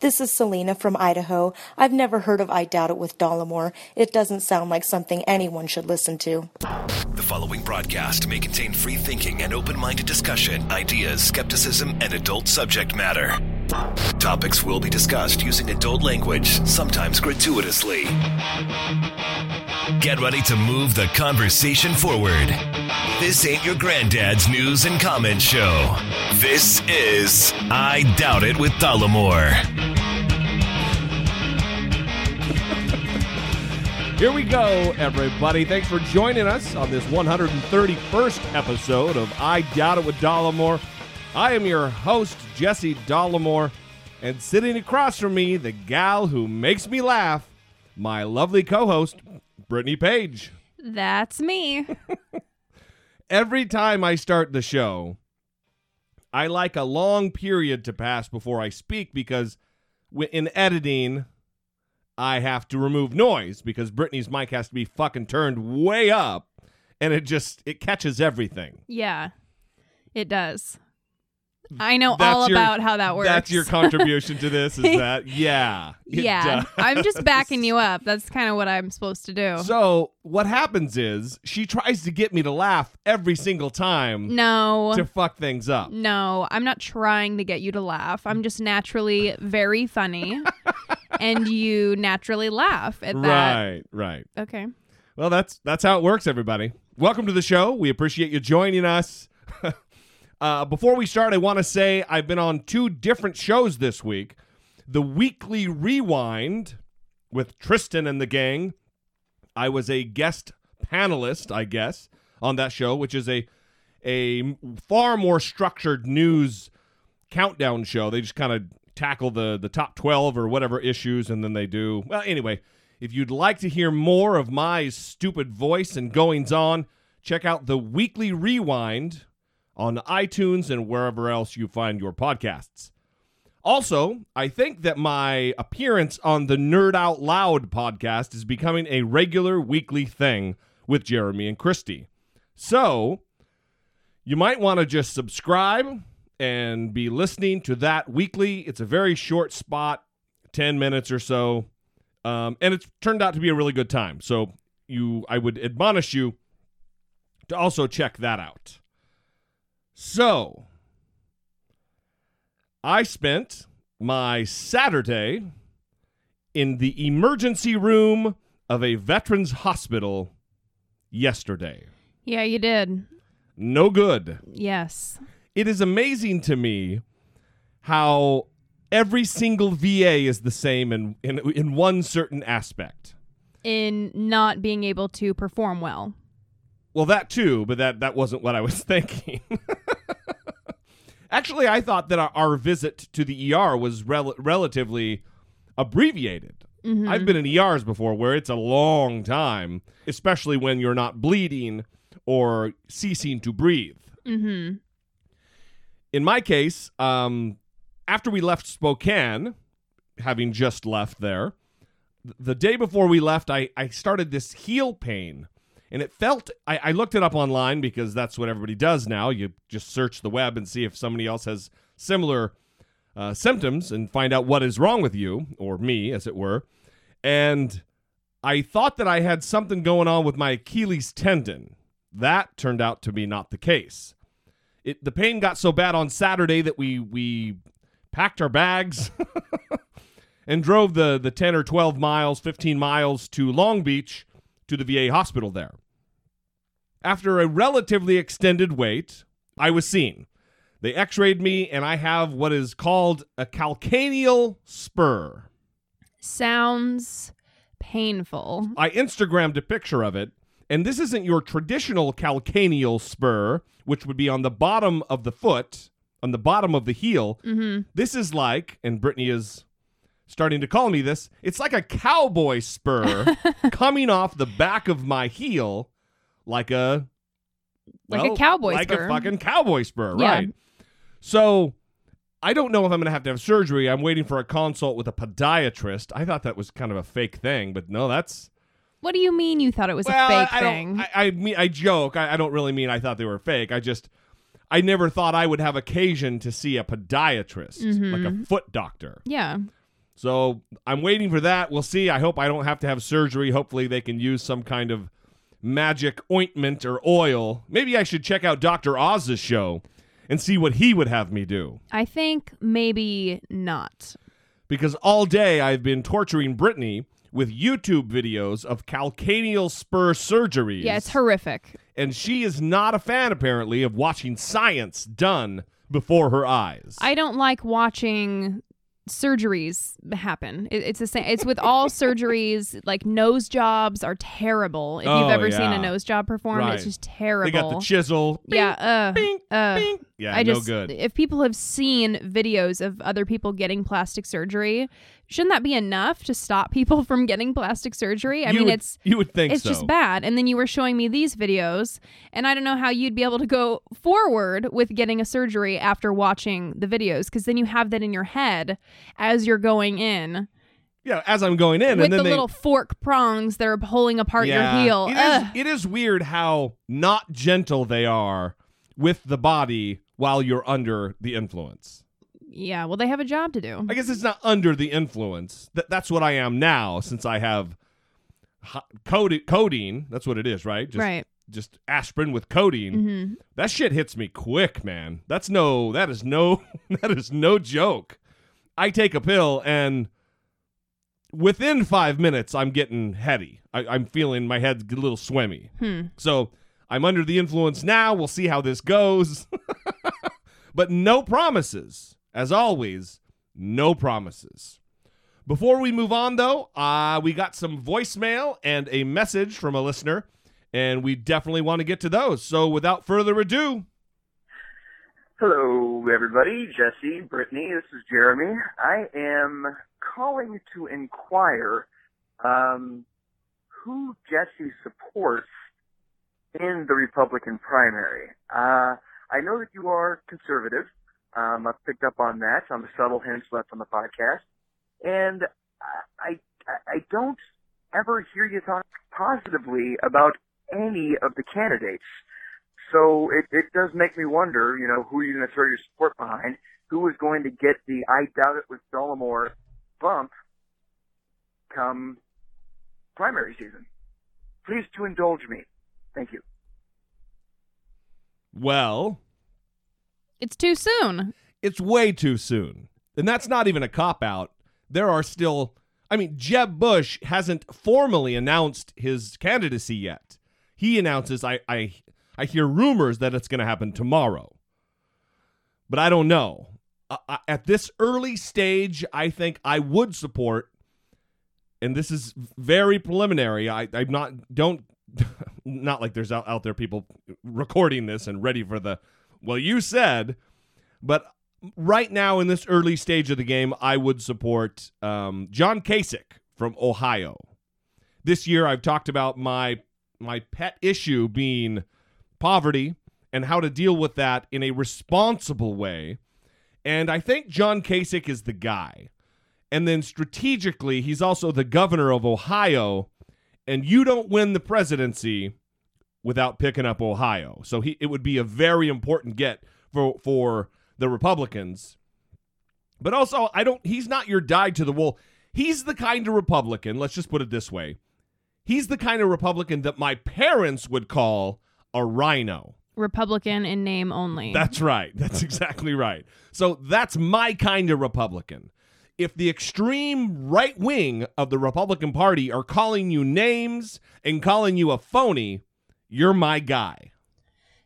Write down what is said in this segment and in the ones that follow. This is Selena from Idaho. I've never heard of I Doubt It with Dollemore. It doesn't sound like something anyone should listen to. The following broadcast may contain free thinking and open-minded discussion, ideas, skepticism, and adult subject matter. Topics will be discussed using adult language, sometimes gratuitously. Get ready to move the conversation forward. This ain't your granddad's news and comment show. This is I Doubt It with Dollemore. Here we go, everybody. Thanks for joining us on this 131st episode of I Doubt It with Dollemore. I am your host, Jesse Dollemore, and sitting across from me, the gal who makes me laugh, my lovely co-host, Brittany Page. That's me. Every time I start the show, I like a long period to pass before I speak because in editing, I have to remove noise because Brittany's mic has to be fucking turned way up, and it catches everything. Yeah, it does. I know about how that works. That's your contribution to this, is that? Yeah. Yeah. I'm just backing you up. That's kind of what I'm supposed to do. So what happens is she tries to get me to laugh every single time. No. To fuck things up. No, I'm not trying to get you to laugh. I'm just naturally very funny, and you naturally laugh at that. Right, right. Okay. Well, that's how it works, everybody. Welcome to the show. We appreciate you joining us. Before we start, I want to say I've been on two different shows this week. The Weekly Rewind with Tristan and the gang. I was a guest panelist, I guess, on that show, which is a far more structured news countdown show. They just kind of tackle the top 12 or whatever issues, and then they do... Well, anyway, if you'd like to hear more of my stupid voice and goings-on, check out The Weekly Rewind on iTunes and wherever else you find your podcasts. Also, I think that my appearance on the Nerd Out Loud podcast is becoming a regular weekly thing with Jeremy and Christy. So, you might want to just subscribe and be listening to that weekly. It's a very short spot, 10 minutes or so, and it's turned out to be a really good time. So, I would admonish you to also check that out. So, I spent my Saturday in the emergency room of a veterans hospital yesterday. Yeah, you did. No good. Yes. It is amazing to me how every single VA is the same in one certain aspect. In not being able to perform well. Well, that too, but that wasn't what I was thinking. Actually, I thought that our visit to the ER was relatively abbreviated. Mm-hmm. I've been in ERs before where it's a long time, especially when you're not bleeding or ceasing to breathe. Mm-hmm. In my case, after we left Spokane, having just left there, the day before we left, I started this heel pain. And it felt, I looked it up online because that's what everybody does now. You just search the web and see if somebody else has similar symptoms and find out what is wrong with you, or me, as it were. And I thought that I had something going on with my Achilles tendon. That turned out to be not the case. The pain got so bad on Saturday that we packed our bags and drove the 10 or 12 miles, 15 miles to Long Beach, to the VA hospital there. After a relatively extended wait, I was seen. They x-rayed me, and I have what is called a calcaneal spur. Sounds painful. I Instagrammed a picture of it, and this isn't your traditional calcaneal spur, which would be on the bottom of the foot, on the bottom of the heel. Mm-hmm. This is like, and Brittany is starting to call me this, it's like a cowboy spur coming off the back of my heel like a cowboy spur. Like a fucking cowboy spur, yeah. Right. So I don't know if I'm going to have surgery. I'm waiting for a consult with a podiatrist. I thought that was kind of a fake thing, but no, that's... What do you mean you thought it was a fake thing? I mean, I joke. I don't really mean I thought they were fake. I never thought I would have occasion to see a podiatrist, mm-hmm. like a foot doctor. Yeah. So I'm waiting for that. We'll see. I hope I don't have to have surgery. Hopefully they can use some kind of magic ointment or oil. Maybe I should check out Dr. Oz's show and see what he would have me do. I think maybe not. Because all day I've been torturing Brittany with YouTube videos of calcaneal spur surgeries. Yeah, it's horrific. And she is not a fan, apparently, of watching science done before her eyes. I don't like watching surgeries happen. It's the same. It's with all surgeries. Like, nose jobs are terrible. If you've ever seen a nose job performed, right. It's just terrible. They got the chisel. Yeah. Bing, bing. Yeah, no good. If people have seen videos of other people getting plastic surgery, shouldn't that be enough to stop people from getting plastic surgery? You would think it's just bad. And then you were showing me these videos, and I don't know how you'd be able to go forward with getting a surgery after watching the videos, because then you have that in your head as you're going in. Yeah, as I'm going in. With the little fork prongs that are pulling apart your heel. It is weird how not gentle they are with the body while you're under the influence. Yeah, well, they have a job to do. I guess it's not under the influence. That's what I am now, since I have codeine. That's what it is, right? Just aspirin with codeine. Mm-hmm. That shit hits me quick, man. That is no joke. I take a pill, and within 5 minutes, I'm getting heady. I'm feeling my head a little swimmy. So I'm under the influence now. We'll see how this goes. But no promises. As always, no promises. Before we move on, though, we got some voicemail and a message from a listener, and we definitely want to get to those. So without further ado. Hello, everybody. Jesse, Brittany, this is Jeremy. I am calling to inquire who Jesse supports in the Republican primary. I know that you are conservative. I've picked up on that, on the subtle hints left on the podcast. And I don't ever hear you talk positively about any of the candidates. So it does make me wonder, who you're going to throw your support behind, who is going to get the I Doubt It with Dollemore bump come primary season. Please to indulge me. Thank you. Well, it's too soon. It's way too soon. And that's not even a cop-out. There are still... Jeb Bush hasn't formally announced his candidacy yet. He announces, I hear rumors that it's going to happen tomorrow. But I don't know. At this early stage, I think I would support, and this is very preliminary, not like there's out there people recording this and ready for the... Well, you said, but right now in this early stage of the game, I would support John Kasich from Ohio. This year, I've talked about my pet issue being poverty and how to deal with that in a responsible way. And I think John Kasich is the guy. And then strategically, he's also the governor of Ohio. And you don't win the presidency without picking up Ohio. So it would be a very important get for the Republicans. But also, he's not your dyed to the wool. He's the kind of Republican, let's just put it this way. He's the kind of Republican that my parents would call a rhino. Republican in name only. That's right. That's exactly right. So that's my kind of Republican. If the extreme right wing of the Republican Party are calling you names and calling you a phony, you're my guy.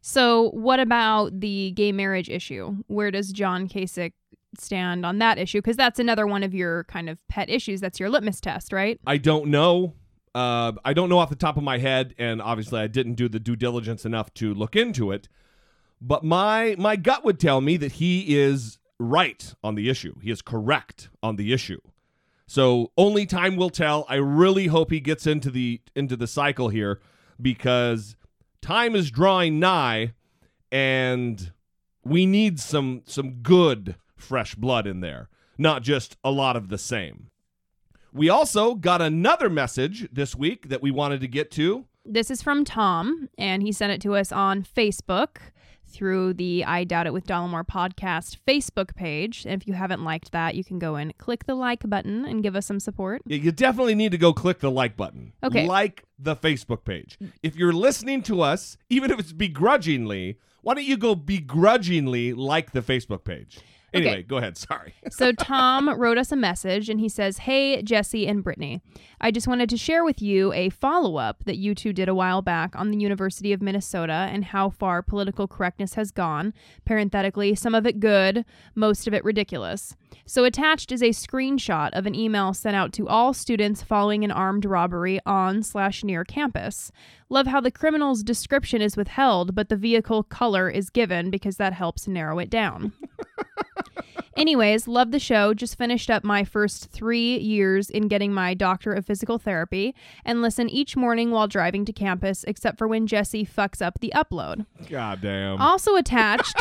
So what about the gay marriage issue? Where does John Kasich stand on that issue? Because that's another one of your kind of pet issues. That's your litmus test, right? I don't know. I don't know off the top of my head. And obviously, I didn't do the due diligence enough to look into it. But my gut would tell me that he is right on the issue. He is correct on the issue. So only time will tell. I really hope he gets into the cycle here, because time is drawing nigh, and we need some good fresh blood in there, not just a lot of the same. We also got another message this week that we wanted to get to. This is from Tom, and he sent it to us on Facebook. through the I Doubt It with Dollemore podcast Facebook page. And if you haven't liked that, you can go and click the like button and give us some support. Yeah, you definitely need to go click the like button. Okay. Like the Facebook page. If you're listening to us, even if it's begrudgingly, why don't you go begrudgingly like the Facebook page? Anyway, okay. Go ahead. Sorry. So Tom wrote us a message and he says, "Hey, Jesse and Brittany, I just wanted to share with you a follow-up that you two did a while back on the University of Minnesota and how far political correctness has gone. Parenthetically, some of it good, most of it ridiculous. So attached is a screenshot of an email sent out to all students following an armed robbery on/near campus. Love how the criminal's description is withheld, but the vehicle color is given because that helps narrow it down. Anyways, love the show. Just finished up my first 3 years in getting my doctor of physical therapy and listen each morning while driving to campus, except for when Jesse fucks up the upload. Goddamn. Also attached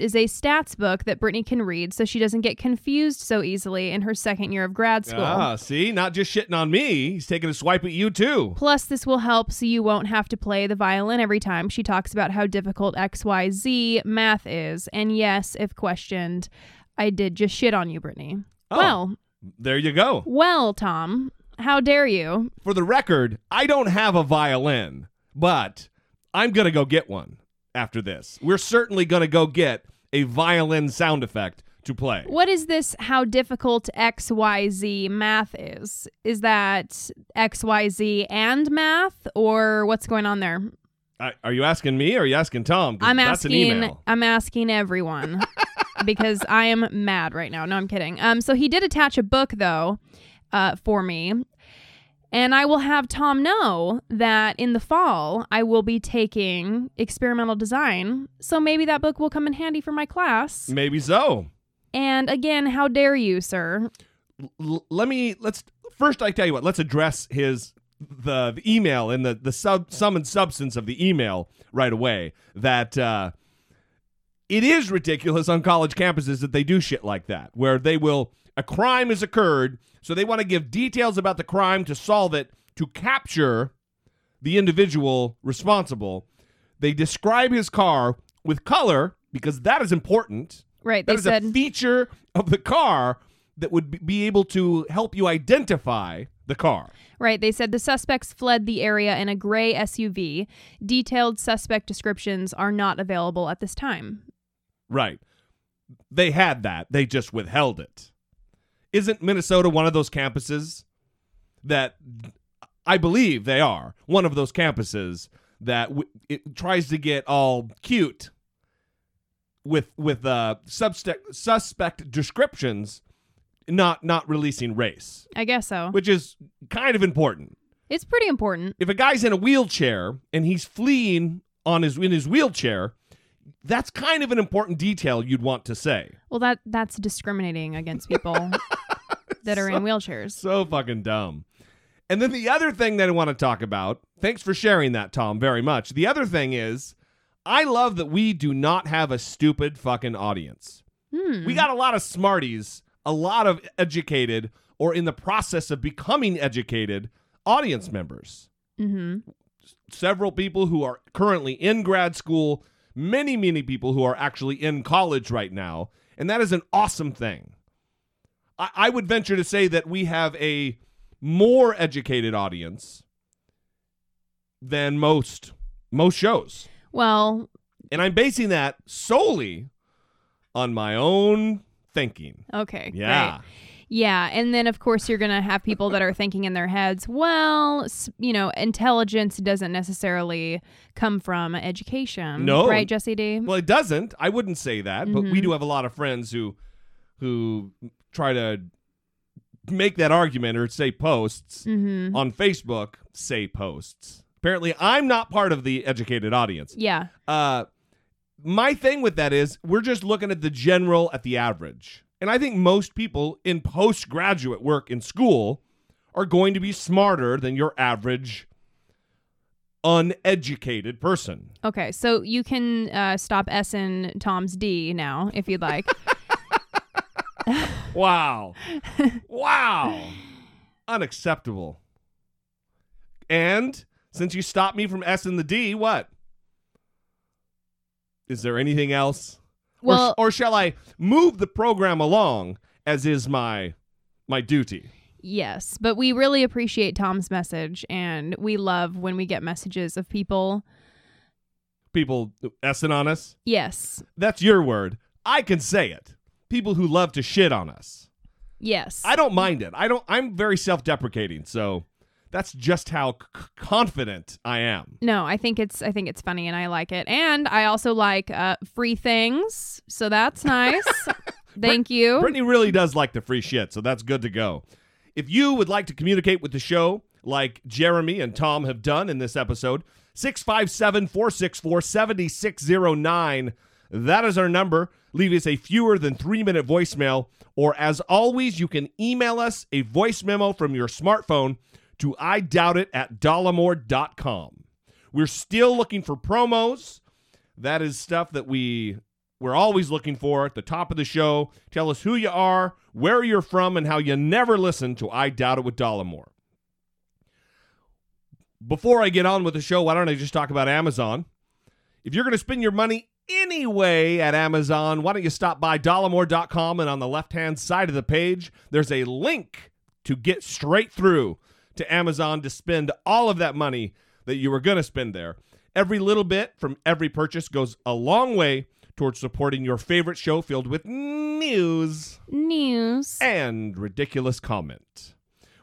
is a stats book that Brittany can read so she doesn't get confused so easily in her second year of grad school." Ah, see? Not just shitting on me. He's taking a swipe at you, too. "Plus, this will help so you won't have to play the violin every time she talks about how difficult XYZ math is. And yes, if questioned, I did just shit on you, Brittany." Oh, well, there you go. Well, Tom, how dare you? For the record, I don't have a violin, but I'm going to go get one. After this, we're certainly going to go get a violin sound effect to play. What is this? How difficult XYZ math is? Is that XYZ and math, or what's going on there? Are you asking me or are you asking Tom? I'm asking everyone because I am mad right now. No, I'm kidding. So he did attach a book, though, for me. And I will have Tom know that in the fall, I will be taking experimental design. So maybe that book will come in handy for my class. Maybe so. And again, how dare you, sir? Let's address the email and the sum and substance of the email right away. That it is ridiculous on college campuses that they do shit like that, where they will... A crime has occurred, so they want to give details about the crime to solve it, to capture the individual responsible. They describe his car with color, because that is important. Right, that is a feature of the car that would be able to help you identify the car. Right, they said the suspects fled the area in a gray SUV. Detailed suspect descriptions are not available at this time. Right. They had that. They just withheld it. Isn't Minnesota one of those campuses that I believe they are one of those campuses that it tries to get all cute with suspect descriptions, not releasing race? I guess so. Which is kind of important. It's pretty important. If a guy's in a wheelchair and he's fleeing in his wheelchair, that's kind of an important detail you'd want to say. Well, that's discriminating against people that are in wheelchairs. So fucking dumb. And then the other thing that I want to talk about, thanks for sharing that, Tom, very much. The other thing is, I love that we do not have a stupid fucking audience. We got a lot of smarties, a lot of educated or in the process of becoming educated audience members. Mm-hmm. Several people who are currently in grad school, many, many people who are actually in college right now, and that is an awesome thing. I would venture to say that we have a more educated audience than most shows. Well, and I'm basing that solely on my own thinking. Okay. Yeah. Right. Yeah, and then, of course, you're going to have people that are thinking in their heads, well, intelligence doesn't necessarily come from education. No. Right, Jesse D? Well, it doesn't. I wouldn't say that, but we do have a lot of friends who try to make that argument or say posts on Facebook, say posts. Apparently, I'm not part of the educated audience. Yeah. My thing with that is we're just looking at the general, at the average. And I think most people in postgraduate work in school are going to be smarter than your average uneducated person. Okay, so you can stop S in Tom's D now if you'd like. Wow. Unacceptable. And since you stopped me from S in the D, what? Is there anything else? Well, or shall I move the program along, as is my duty? Yes, but we really appreciate Tom's message, and we love when we get messages of people S-ing on us? Yes. That's your word. I can say it. People who love to shit on us. Yes. I don't mind it. I'm very self-deprecating, so that's just how confident I am. No, I think it's funny, and I like it. And I also like free things, so that's nice. Thank you. Brittany really does like the free shit, so that's good to go. If you would like to communicate with the show, like Jeremy and Tom have done in this episode, 657-464-7609. That is our number. Leave us a fewer than 3-minute voicemail, or as always, you can email us a voice memo from your smartphone to idoubtit@dollemore.com. We're still looking for promos. That is stuff that we're always looking for at the top of the show. Tell us who you are, where you're from, and how you never listen to I Doubt It with Dollemore. Before I get on with the show, why don't I just talk about Amazon? If you're going to spend your money anyway at Amazon, why don't you stop by dollemore.com, and on the left-hand side of the page, there's a link to get straight through to Amazon to spend all of that money that you were going to spend there. Every little bit from every purchase goes a long way towards supporting your favorite show filled with news, and ridiculous comment.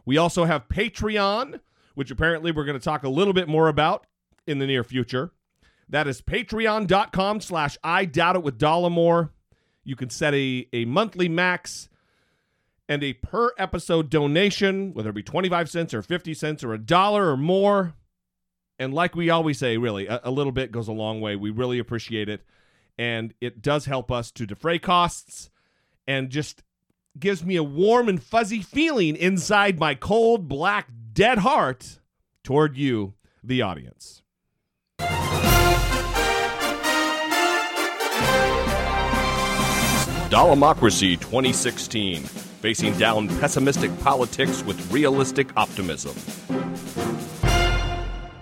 We also have Patreon, which apparently we're going to talk a little bit more about in the near future. That is patreon.com/IDoubtItWithDollemore. You can set a monthly max and a per episode donation, whether it be 25 cents or 50 cents or $1 or more. And like we always say, really, a little bit goes a long way. We really appreciate it. And it does help us to defray costs and just gives me a warm and fuzzy feeling inside my cold, black, dead heart toward you, the audience. Dollemocracy 2016, facing down pessimistic politics with realistic optimism.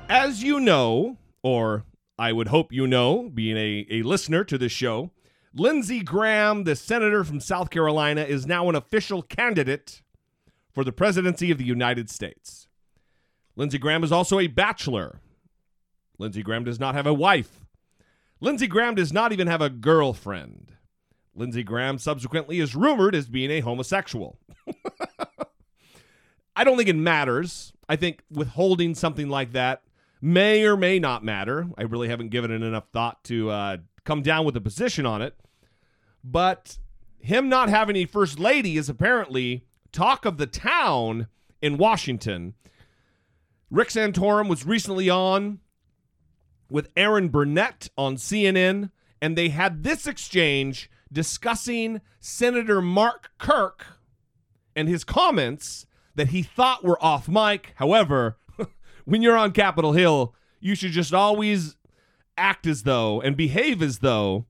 As you know, or I would hope you know, being a listener to this show, Lindsey Graham, the senator from South Carolina, is now an official candidate for the presidency of the United States. Lindsey Graham is also a bachelor. Lindsey Graham does not have a wife. Lindsey Graham does not even have a girlfriend. Lindsey Graham subsequently is rumored as being a homosexual. I don't think it matters. I think withholding something like that may or may not matter. I really haven't given it enough thought to come down with a position on it. But him not having a first lady is apparently talk of the town in Washington. Rick Santorum was recently on with Aaron Burnett on CNN, and they had this exchange discussing Senator Mark Kirk and his comments that he thought were off mic. However, when you're on Capitol Hill, you should just always act as though and behave as though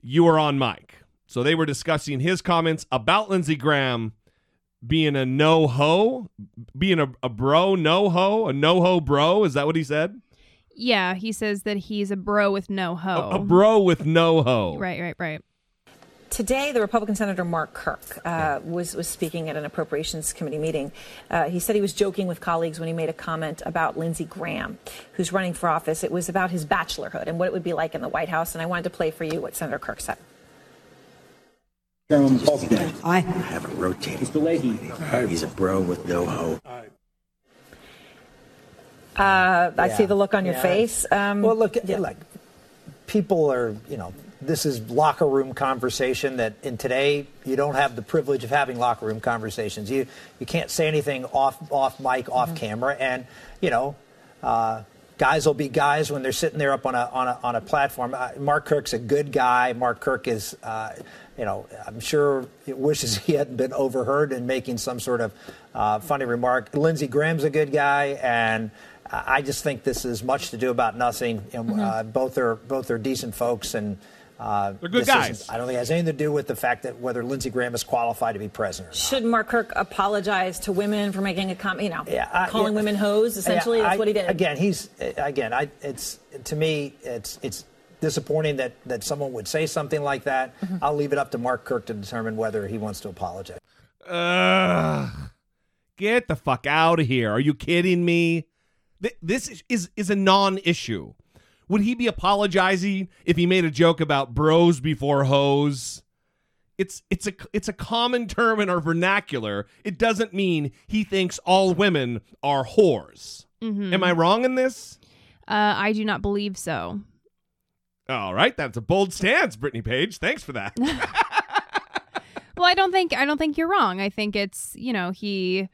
you are on mic. So they were discussing his comments about Lindsey Graham being a no-ho, being a bro no-ho, a no-ho bro. Is that what he said? Yeah, he says that he's a bro with no-ho. A bro with no-ho. Right. Today, the Republican Senator Mark Kirk was speaking at an Appropriations Committee meeting. He said he was joking with colleagues when he made a comment about Lindsey Graham, who's running for office. It was about his bachelorhood and what it would be like in the White House. And I wanted to play for you what Senator Kirk said. I haven't rotated. Mr. Leahy. He's a bro with no hoe. I see the look on your face. People are, this is locker room conversation that in today you don't have the privilege of having locker room conversations. You can't say anything off mic, off camera, and guys will be guys when they're sitting there up on a platform. Mark Kirk's a good guy. Mark Kirk is, I'm sure it wishes he hadn't been overheard in making some sort of funny remark. Lindsey Graham's a good guy, and I just think this is much to do about nothing. Both are decent folks, and they're good guys. I don't think it has anything to do with the fact that whether Lindsey Graham is qualified to be president or not. Should Mark Kirk apologize to women for making a comment, calling women hoes, essentially? That's what he did. Again, it's, to me, it's disappointing that someone would say something like that. Mm-hmm. I'll leave it up to Mark Kirk to determine whether he wants to apologize. Get the fuck out of here. Are you kidding me? This is a non-issue. Would he be apologizing if he made a joke about bros before hoes? It's a common term in our vernacular. It doesn't mean he thinks all women are whores. Mm-hmm. Am I wrong in this? I do not believe so. All right, that's a bold stance, Brittany Page. Thanks for that. Well, I don't think you're wrong. I think it's, he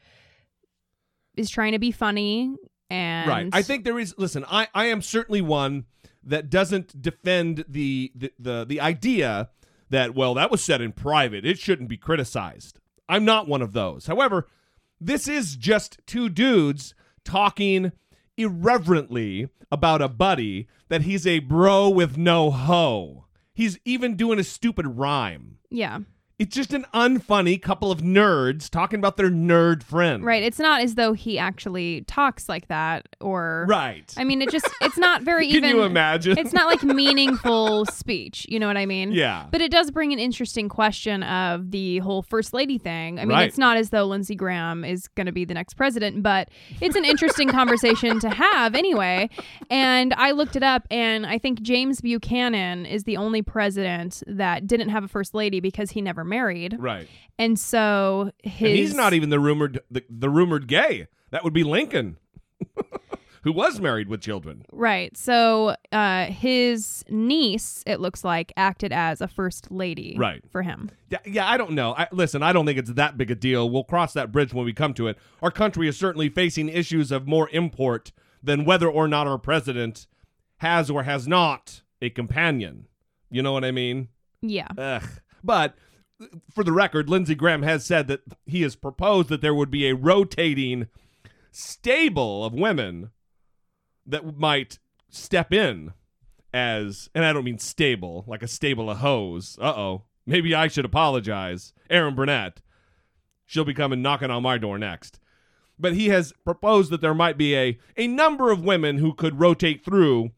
is trying to be funny. And right. I think there is. Listen, I am certainly one that doesn't defend the idea that, well, that was said in private. It shouldn't be criticized. I'm not one of those. However, this is just two dudes talking irreverently about a buddy that he's a bro with no hoe. He's even doing a stupid rhyme. Yeah. It's just an unfunny couple of nerds talking about their nerd friend. Right. It's not as though he actually talks like that or... Right. I mean, it's not very even... Can you imagine? It's not like meaningful speech. You know what I mean? Yeah. But it does bring an interesting question of the whole First Lady thing. I mean, It's not as though Lindsey Graham is going to be the next president, but it's an interesting conversation to have anyway. And I looked it up, and I think James Buchanan is the only president that didn't have a First Lady because he never married. Right. And so he's not even the rumored gay. That would be Lincoln, who was married with children. Right. So his niece, it looks like, acted as a first lady. Right. For him. Yeah, I don't know. Listen, I don't think it's that big a deal. We'll cross that bridge when we come to it. Our country is certainly facing issues of more import than whether or not our president has or has not a companion. You know what I mean? Yeah. Ugh. But for the record, Lindsey Graham has said that he has proposed that there would be a rotating stable of women that might step in as, and I don't mean stable, like a stable of hoes. Uh-oh. Maybe I should apologize. Erin Burnett. She'll be coming knocking on my door next. But he has proposed that there might be a number of women who could rotate through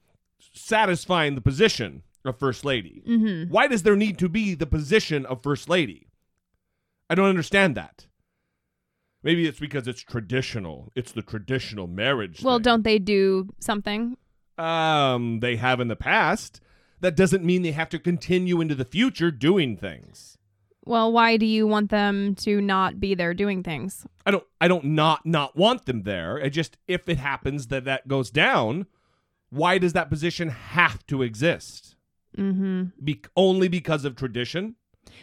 satisfying the position of First Lady. Mm-hmm. Why does there need to be the position of First Lady? I don't understand that. Maybe it's because it's traditional. It's the traditional marriage. Well, don't they do something? They have in the past. That doesn't mean they have to continue into the future doing things. Well, why do you want them to not be there doing things? I don't not want them there. I just, if it happens that goes down, why does that position have to exist? Mm-hmm. Only because of tradition?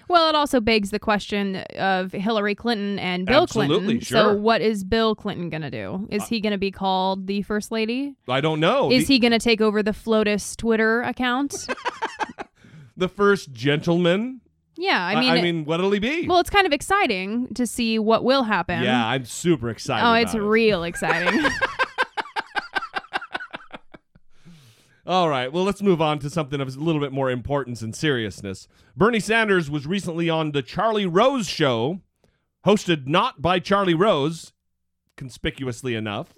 Well, it also begs the question of Hillary Clinton and Bill Clinton. Sure. So what is Bill Clinton going to do? Is he going to be called the First Lady? I don't know. Is he going to take over the FLOTUS Twitter account? The First Gentleman? Yeah, I mean, what'll he be? Well, it's kind of exciting to see what will happen. Yeah, I'm super excited about it. Oh, it's real exciting. All right, well, let's move on to something of a little bit more importance and seriousness. Bernie Sanders was recently on the Charlie Rose show, hosted not by Charlie Rose, conspicuously enough.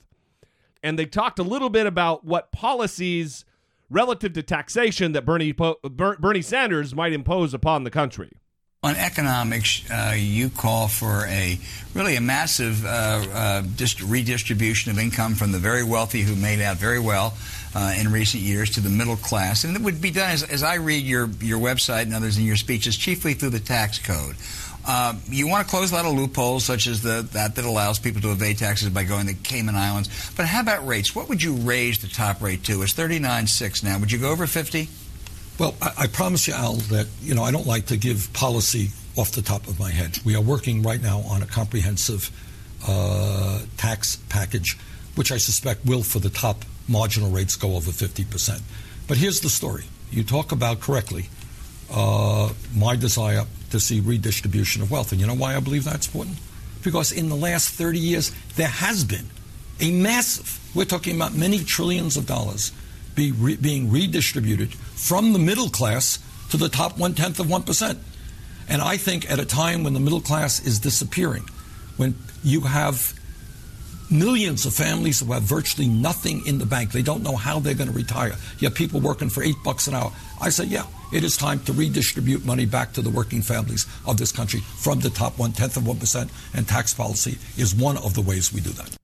And they talked a little bit about what policies relative to taxation that Bernie Sanders might impose upon the country. On economics, you call for a massive redistribution of income from the very wealthy who made out very well in recent years to the middle class. And it would be done, as I read your website and others in your speeches, chiefly through the tax code. You want to close a lot of loopholes, such as that allows people to evade taxes by going to the Cayman Islands. But how about rates? What would you raise the top rate to? It's 39.6 now. Would you go over 50? Well, I promise you, Al, that, I don't like to give policy off the top of my head. We are working right now on a comprehensive tax package, which I suspect will, for the top marginal rates, go over 50%. But here's the story. You talk about correctly my desire to see redistribution of wealth. And you know why I believe that's important? Because in the last 30 years, there has been a massive, we're talking about many trillions of dollars, being redistributed from the middle class to the top 0.1%. And I think at a time when the middle class is disappearing, when you have Millions of families who have virtually nothing in the bank. They don't know how they're going to retire. You have people working for $8 an hour. I say, yeah, it is time to redistribute money back to the working families of this country from the top 0.1%, and tax policy is one of the ways we do that.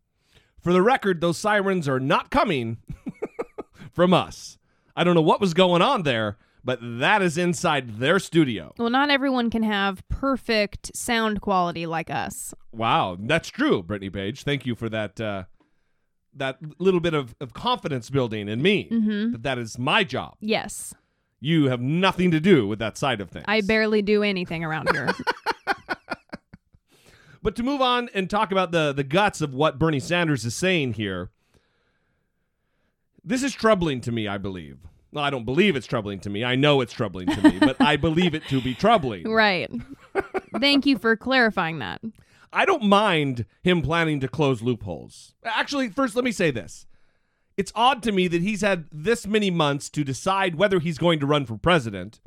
For the record, those sirens are not coming from us. I don't know what was going on there, but that is inside their studio. Well, not everyone can have perfect sound quality like us. Wow, that's true, Brittany Page. Thank you for that that little bit of confidence building in me. Mm-hmm. That is my job. Yes. You have nothing to do with that side of things. I barely do anything around here. But to move on and talk about the guts of what Bernie Sanders is saying here, this is troubling to me, I believe. Well, I don't believe it's troubling to me. I know it's troubling to me, but I believe it to be troubling. Right. Thank you for clarifying that. I don't mind him planning to close loopholes. Actually, first, let me say this. It's odd to me that he's had this many months to decide whether he's going to run for president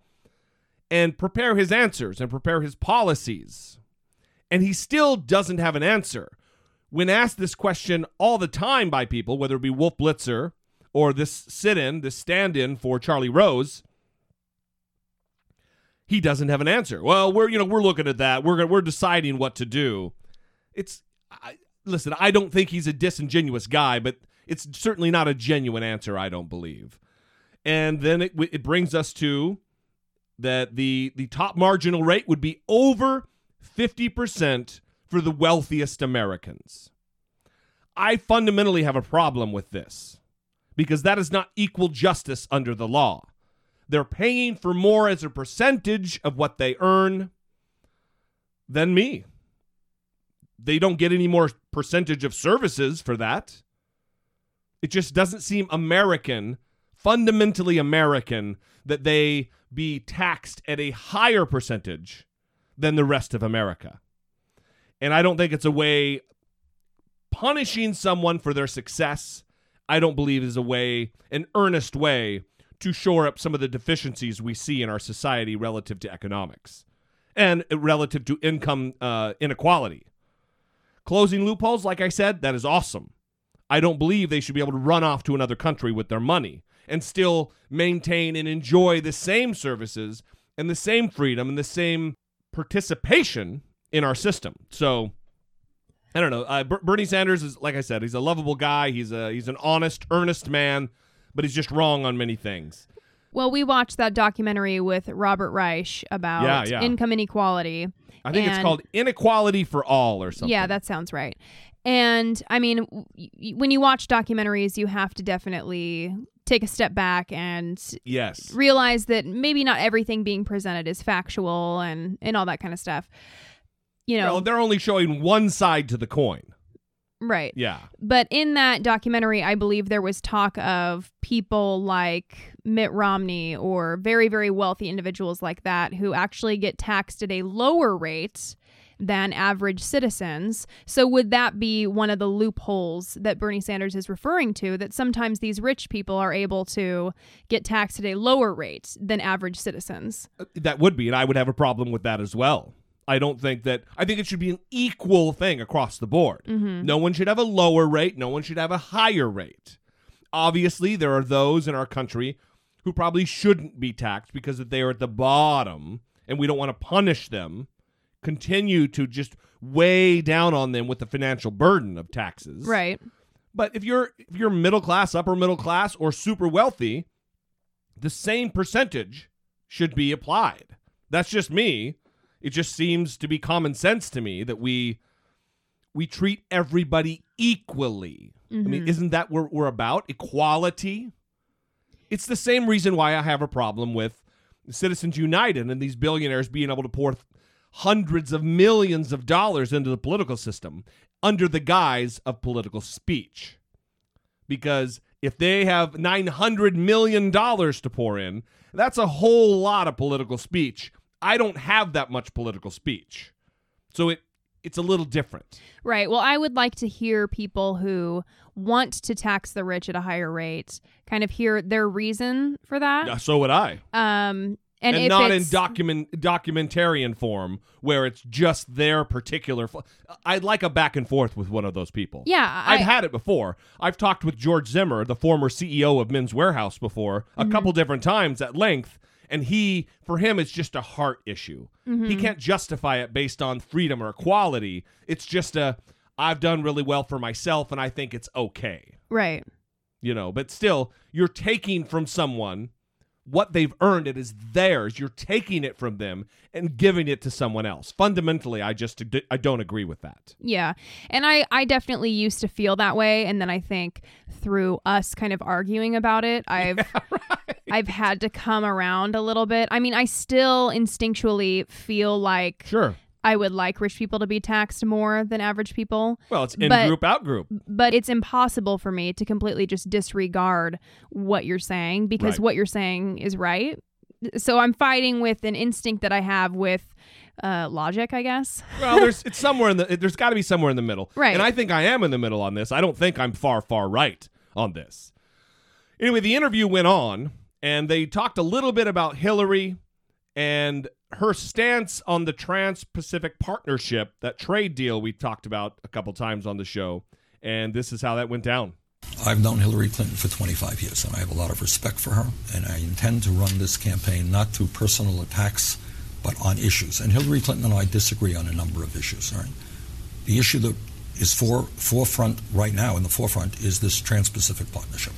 and prepare his answers and prepare his policies. And he still doesn't have an answer. When asked this question all the time by people, whether it be Wolf Blitzer or this sit-in, this stand-in for Charlie Rose, he doesn't have an answer. Well, we're looking at that. We're deciding what to do. Listen, I don't think he's a disingenuous guy, but it's certainly not a genuine answer, I don't believe. And then it brings us to that the top marginal rate would be over 50% for the wealthiest Americans. I fundamentally have a problem with this, because that is not equal justice under the law. They're paying for more as a percentage of what they earn than me. They don't get any more percentage of services for that. It just doesn't seem American, fundamentally American, that they be taxed at a higher percentage than the rest of America. And I don't think it's a way punishing someone for their success. I don't believe is a way, an earnest way, to shore up some of the deficiencies we see in our society relative to economics and relative to income inequality. Closing loopholes, like I said, that is awesome. I don't believe they should be able to run off to another country with their money and still maintain and enjoy the same services and the same freedom and the same participation in our system. So, I don't know. Bernie Sanders is, like I said, he's a lovable guy. He's an honest, earnest man, but he's just wrong on many things. Well, we watched that documentary with Robert Reich about income inequality. I think it's called Inequality for All or something. Yeah, that sounds right. And, I mean, when you watch documentaries, you have to definitely take a step back and realize that maybe not everything being presented is factual and all that kind of stuff. You know, well, they're only showing one side to the coin. Right. Yeah. But in that documentary, I believe there was talk of people like Mitt Romney or very, very wealthy individuals like that who actually get taxed at a lower rate than average citizens. So would that be one of the loopholes that Bernie Sanders is referring to, that sometimes these rich people are able to get taxed at a lower rate than average citizens? That would be, and I would have a problem with that as well. I think it should be an equal thing across the board. Mm-hmm. No one should have a lower rate. No one should have a higher rate. Obviously, there are those in our country who probably shouldn't be taxed because they are at the bottom, and we don't want to punish them, continue to just weigh down on them with the financial burden of taxes. Right. But if you're middle class, upper middle class, or super wealthy, the same percentage should be applied. That's just me. It just seems to be common sense to me that we treat everybody equally. Mm-hmm. I mean, isn't that what we're about? Equality? It's the same reason why I have a problem with Citizens United and these billionaires being able to pour hundreds of millions of dollars into the political system under the guise of political speech. Because if they have $900 million to pour in, that's a whole lot of political speech. I don't have that much political speech. So it's a little different. Right. Well, I would like to hear people who want to tax the rich at a higher rate kind of hear their reason for that. So would I. And not in documentarian form where it's just their particular... I'd like a back and forth with one of those people. Yeah. I've had it before. I've talked with George Zimmer, the former CEO of Men's Warehouse, before a couple different times at length. And he, for him, it's just a heart issue. Mm-hmm. He can't justify it based on freedom or equality. It's just a, I've done really well for myself and I think it's okay. Right. You know, but still, you're taking from someone... what they've earned, it is theirs. You're taking it from them and giving it to someone else. Fundamentally, I don't agree with that. Yeah. And I definitely used to feel that way. And then I think through us kind of arguing about it, I've had to come around a little bit. I mean, I still instinctually feel like... Sure. I would like rich people to be taxed more than average people. Well, it's in-group, out-group. But it's impossible for me to completely just disregard what you're saying because what you're saying is right. So I'm fighting with an instinct that I have with logic, I guess. Well, it's somewhere there's got to be somewhere in the middle. Right. And I think I am in the middle on this. I don't think I'm far, far right on this. Anyway, the interview went on, and they talked a little bit about Hillary and... her stance on the Trans-Pacific Partnership, that trade deal we talked about a couple times on the show, and this is how that went down. I've known Hillary Clinton for 25 years, and I have a lot of respect for her, and I intend to run this campaign not through personal attacks, but on issues. And Hillary Clinton and I disagree on a number of issues. Right? The issue that is in the forefront is this Trans-Pacific Partnership.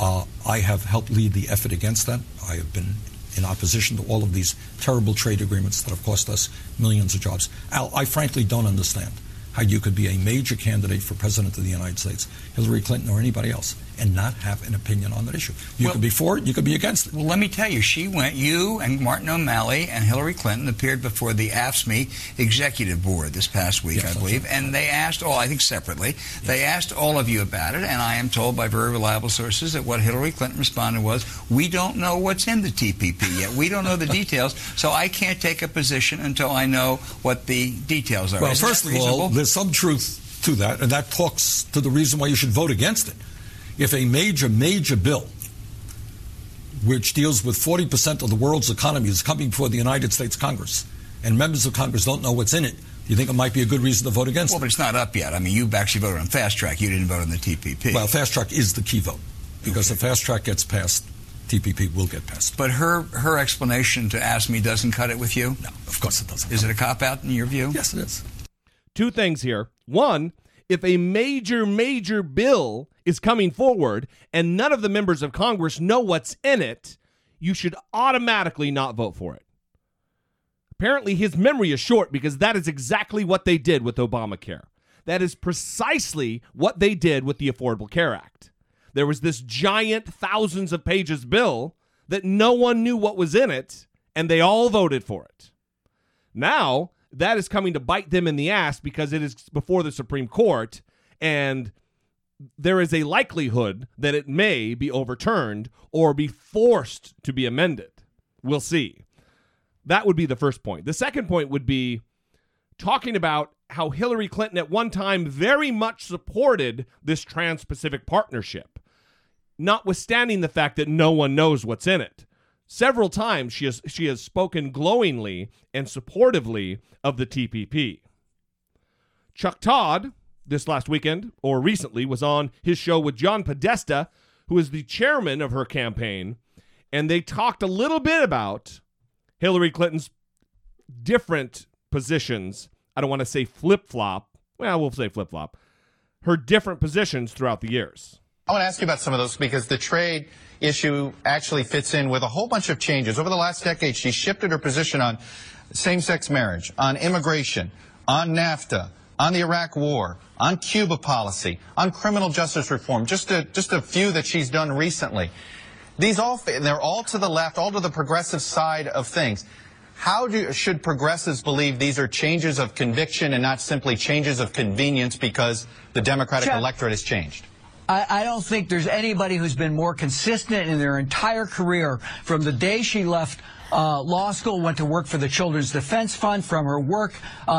I have helped lead the effort against that. I have been in opposition to all of these terrible trade agreements that have cost us millions of jobs. Al, I frankly don't understand how you could be a major candidate for president of the United States, Hillary Clinton or anybody else, and not have an opinion on that issue. You could be for it, you could be against it. Well, let me tell you, you and Martin O'Malley and Hillary Clinton appeared before the AFSCME Executive Board this past week, I believe, and they asked all, I think separately, they asked all of you about it, and I am told by very reliable sources that what Hillary Clinton responded was, we don't know what's in the TPP yet. We don't know the details, so I can't take a position until I know what the details are. Well, isn't first of all, there's some truth to that, and that talks to the reason why you should vote against it. If a major, major bill, which deals with 40% of the world's economy, is coming before the United States Congress, and members of Congress don't know what's in it, you think it might be a good reason to vote against it? Well, but it's not up yet. I mean, you've actually voted on fast track. You didn't vote on the TPP. Well, fast track is the key vote, because if fast track gets passed, TPP will get passed. But her explanation to AFSCME doesn't cut it with you? No, of course it doesn't. Is it a cop-out in your view? Yes, it is. Two things here. One, if a major, major bill is coming forward and none of the members of Congress know what's in it, you should automatically not vote for it. Apparently, his memory is short because that is exactly what they did with Obamacare. That is precisely what they did with the Affordable Care Act. There was this giant, thousands of pages bill that no one knew what was in it, and they all voted for it. Now, that is coming to bite them in the ass because it is before the Supreme Court, and there is a likelihood that it may be overturned or be forced to be amended. We'll see. That would be the first point. The second point would be talking about how Hillary Clinton at one time very much supported this Trans-Pacific Partnership, notwithstanding the fact that no one knows what's in it. Several times she has spoken glowingly and supportively of the TPP. Chuck Todd, this last weekend or recently, was on his show with John Podesta, who is the chairman of her campaign, and they talked a little bit about Hillary Clinton's different positions. I don't want to say flip-flop. Well, we'll say flip-flop. Her different positions throughout the years. I want to ask you about some of those because the trade issue actually fits in with a whole bunch of changes. Over the last decade, she shifted her position on same-sex marriage, on immigration, on NAFTA, on the Iraq war, on Cuba policy, on criminal justice reform, just a few that she's done recently. These all, and they're all to the left, all to the progressive side of things. How should progressives believe these are changes of conviction and not simply changes of convenience because the Democratic electorate has changed? I don't think there's anybody who's been more consistent in their entire career from the day she left law school, went to work for the Children's Defense Fund. From her work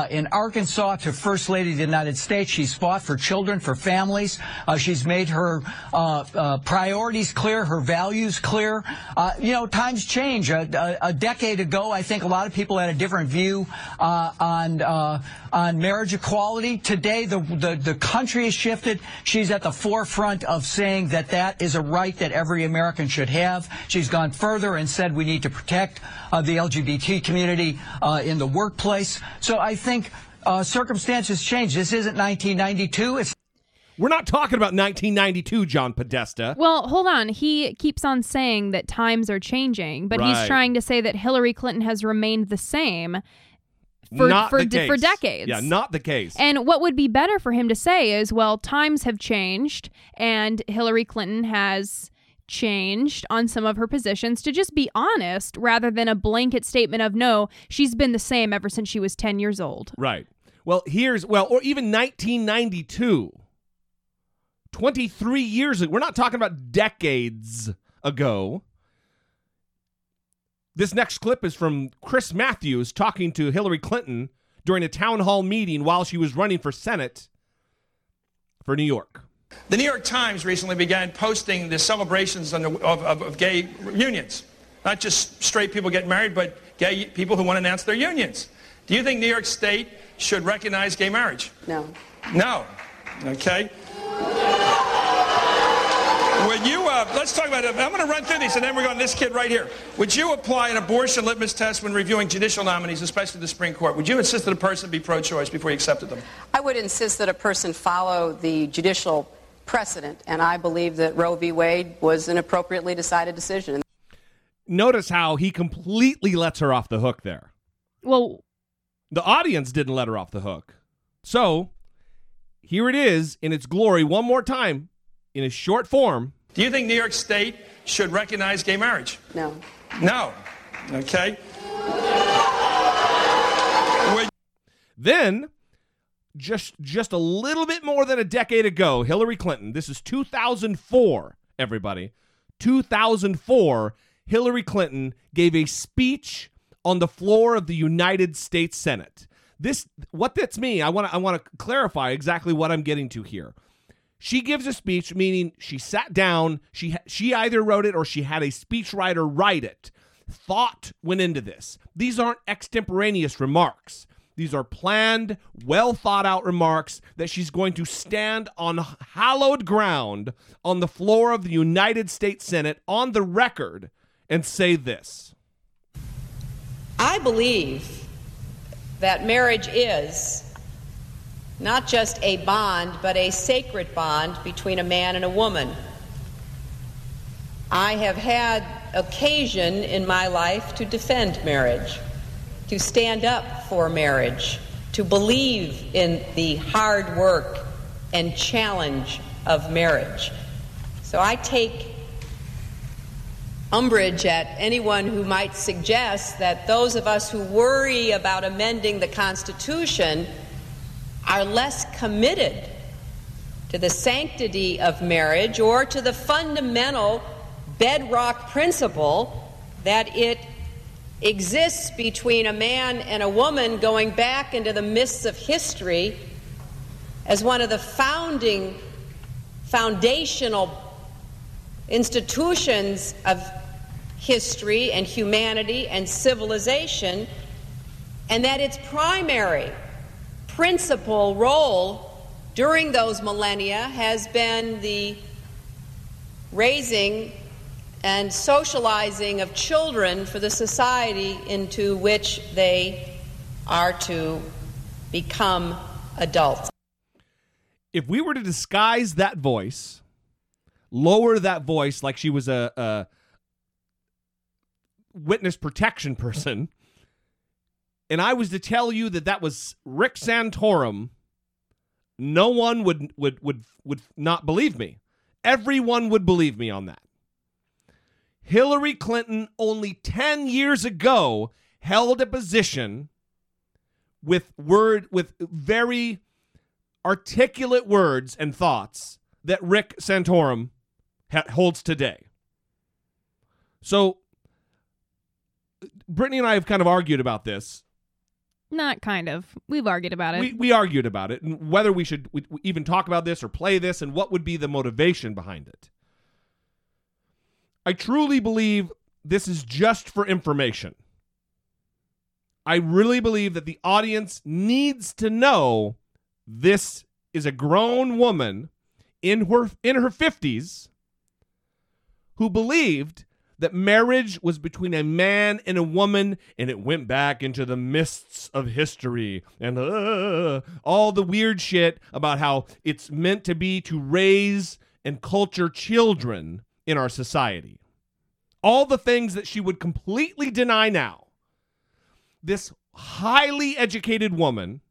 in Arkansas to First Lady of the United States, she's fought for children, for families. She's made her priorities clear, her values clear. You know, times change. A decade ago, I think a lot of people had a different view on marriage equality. Today, the country has shifted. She's at the forefront of saying that that is a right that every American should have. She's gone further and said we need to protect the LGBT community in the workplace. So I think circumstances change. This isn't 1992. We're not talking about 1992, John Podesta. Well, hold on. He keeps on saying that times are changing, but right. He's trying to say that Hillary Clinton has remained the same for decades. Yeah, not the case. And what would be better for him to say is, well, times have changed, and Hillary Clinton has changed on some of her positions, to just be honest rather than a blanket statement of, no, she's been the same ever since she was 10 years old. Right. Well, or even 1992, 23 years ago. We're not talking about decades ago. This next clip is from Chris Matthews talking to Hillary Clinton during a town hall meeting while she was running for Senate for New York. The New York Times recently began posting the celebrations of gay unions. Not just straight people getting married, but gay people who want to announce their unions. Do you think New York State should recognize gay marriage? No. No. Okay. Would you, let's talk about it. I'm going to run through these, and then we're going to this kid right here. Would you apply an abortion litmus test when reviewing judicial nominees, especially the Supreme Court? Would you insist that a person be pro-choice before you accepted them? I would insist that a person follow the judicial precedent, and I believe that Roe v. Wade was an appropriately decided decision. Notice how he completely lets her off the hook there. Well, the audience didn't let her off the hook. So, here it is in its glory one more time. In a short form. Do you think New York State should recognize gay marriage? No. No. Okay. Then, just a little bit more than a decade ago, Hillary Clinton, this is 2004, everybody, 2004, Hillary Clinton gave a speech on the floor of the United States Senate. I want to clarify exactly what I'm getting to here. She gives a speech, meaning she sat down, she either wrote it or she had a speechwriter write it. Thought went into this. These aren't extemporaneous remarks. These are planned, well-thought-out remarks that she's going to stand on hallowed ground on the floor of the United States Senate on the record and say this. I believe that marriage is not just a bond, but a sacred bond between a man and a woman. I have had occasion in my life to defend marriage, to stand up for marriage, to believe in the hard work and challenge of marriage. So I take umbrage at anyone who might suggest that those of us who worry about amending the Constitution are less committed to the sanctity of marriage or to the fundamental bedrock principle that it exists between a man and a woman going back into the mists of history as one of the foundational institutions of history and humanity and civilization, and that its primary principal role during those millennia has been the raising and socializing of children for the society into which they are to become adults. If we were to disguise that voice, lower that voice like she was a witness protection person, and I was to tell you that was Rick Santorum, no one would not believe me. Everyone would believe me on that. Hillary Clinton only 10 years ago held a position with very articulate words and thoughts that Rick Santorum holds today. So Brittany and I have kind of argued about this. Not kind of. We've argued about it. We argued about it, and whether we should even talk about this or play this, and what would be the motivation behind it. I truly believe this is just for information. I really believe that the audience needs to know this is a grown woman in her 50s who believed that marriage was between a man and a woman, and it went back into the mists of history and all the weird shit about how it's meant to be to raise and culture children in our society. All the things that she would completely deny now. This highly educated woman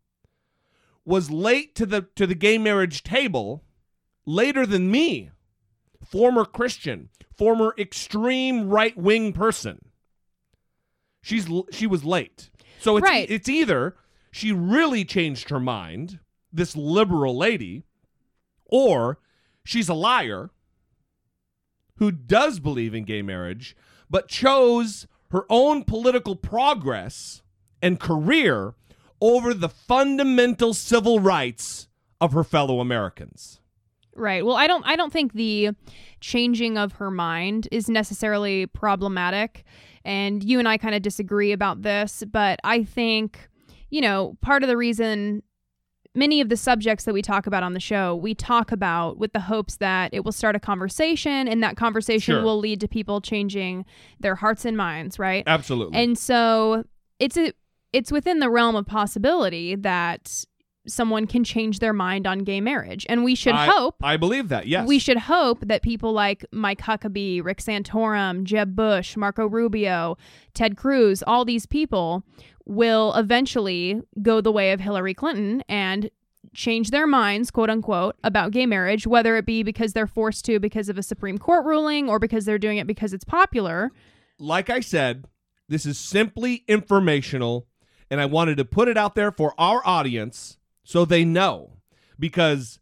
was late to the gay marriage table, later than me, former Christian, former extreme right-wing person. She was late. So it's, right. It's either she really changed her mind, this liberal lady, or she's a liar who does believe in gay marriage, but chose her own political progress and career over the fundamental civil rights of her fellow Americans. Right. Well, I don't think the changing of her mind is necessarily problematic. And you and I kind of disagree about this. But I think, you know, part of the reason many of the subjects that we talk about on the show, we talk about with the hopes that it will start a conversation, and that conversation will lead to people changing their hearts and minds. Right. Absolutely. And so it's within the realm of possibility that someone can change their mind on gay marriage. And we should hope. I believe that, yes. We should hope that people like Mike Huckabee, Rick Santorum, Jeb Bush, Marco Rubio, Ted Cruz, all these people will eventually go the way of Hillary Clinton and change their minds, quote unquote, about gay marriage, whether it be because they're forced to because of a Supreme Court ruling or because they're doing it because it's popular. Like I said, this is simply informational, and I wanted to put it out there for our audience so they know, because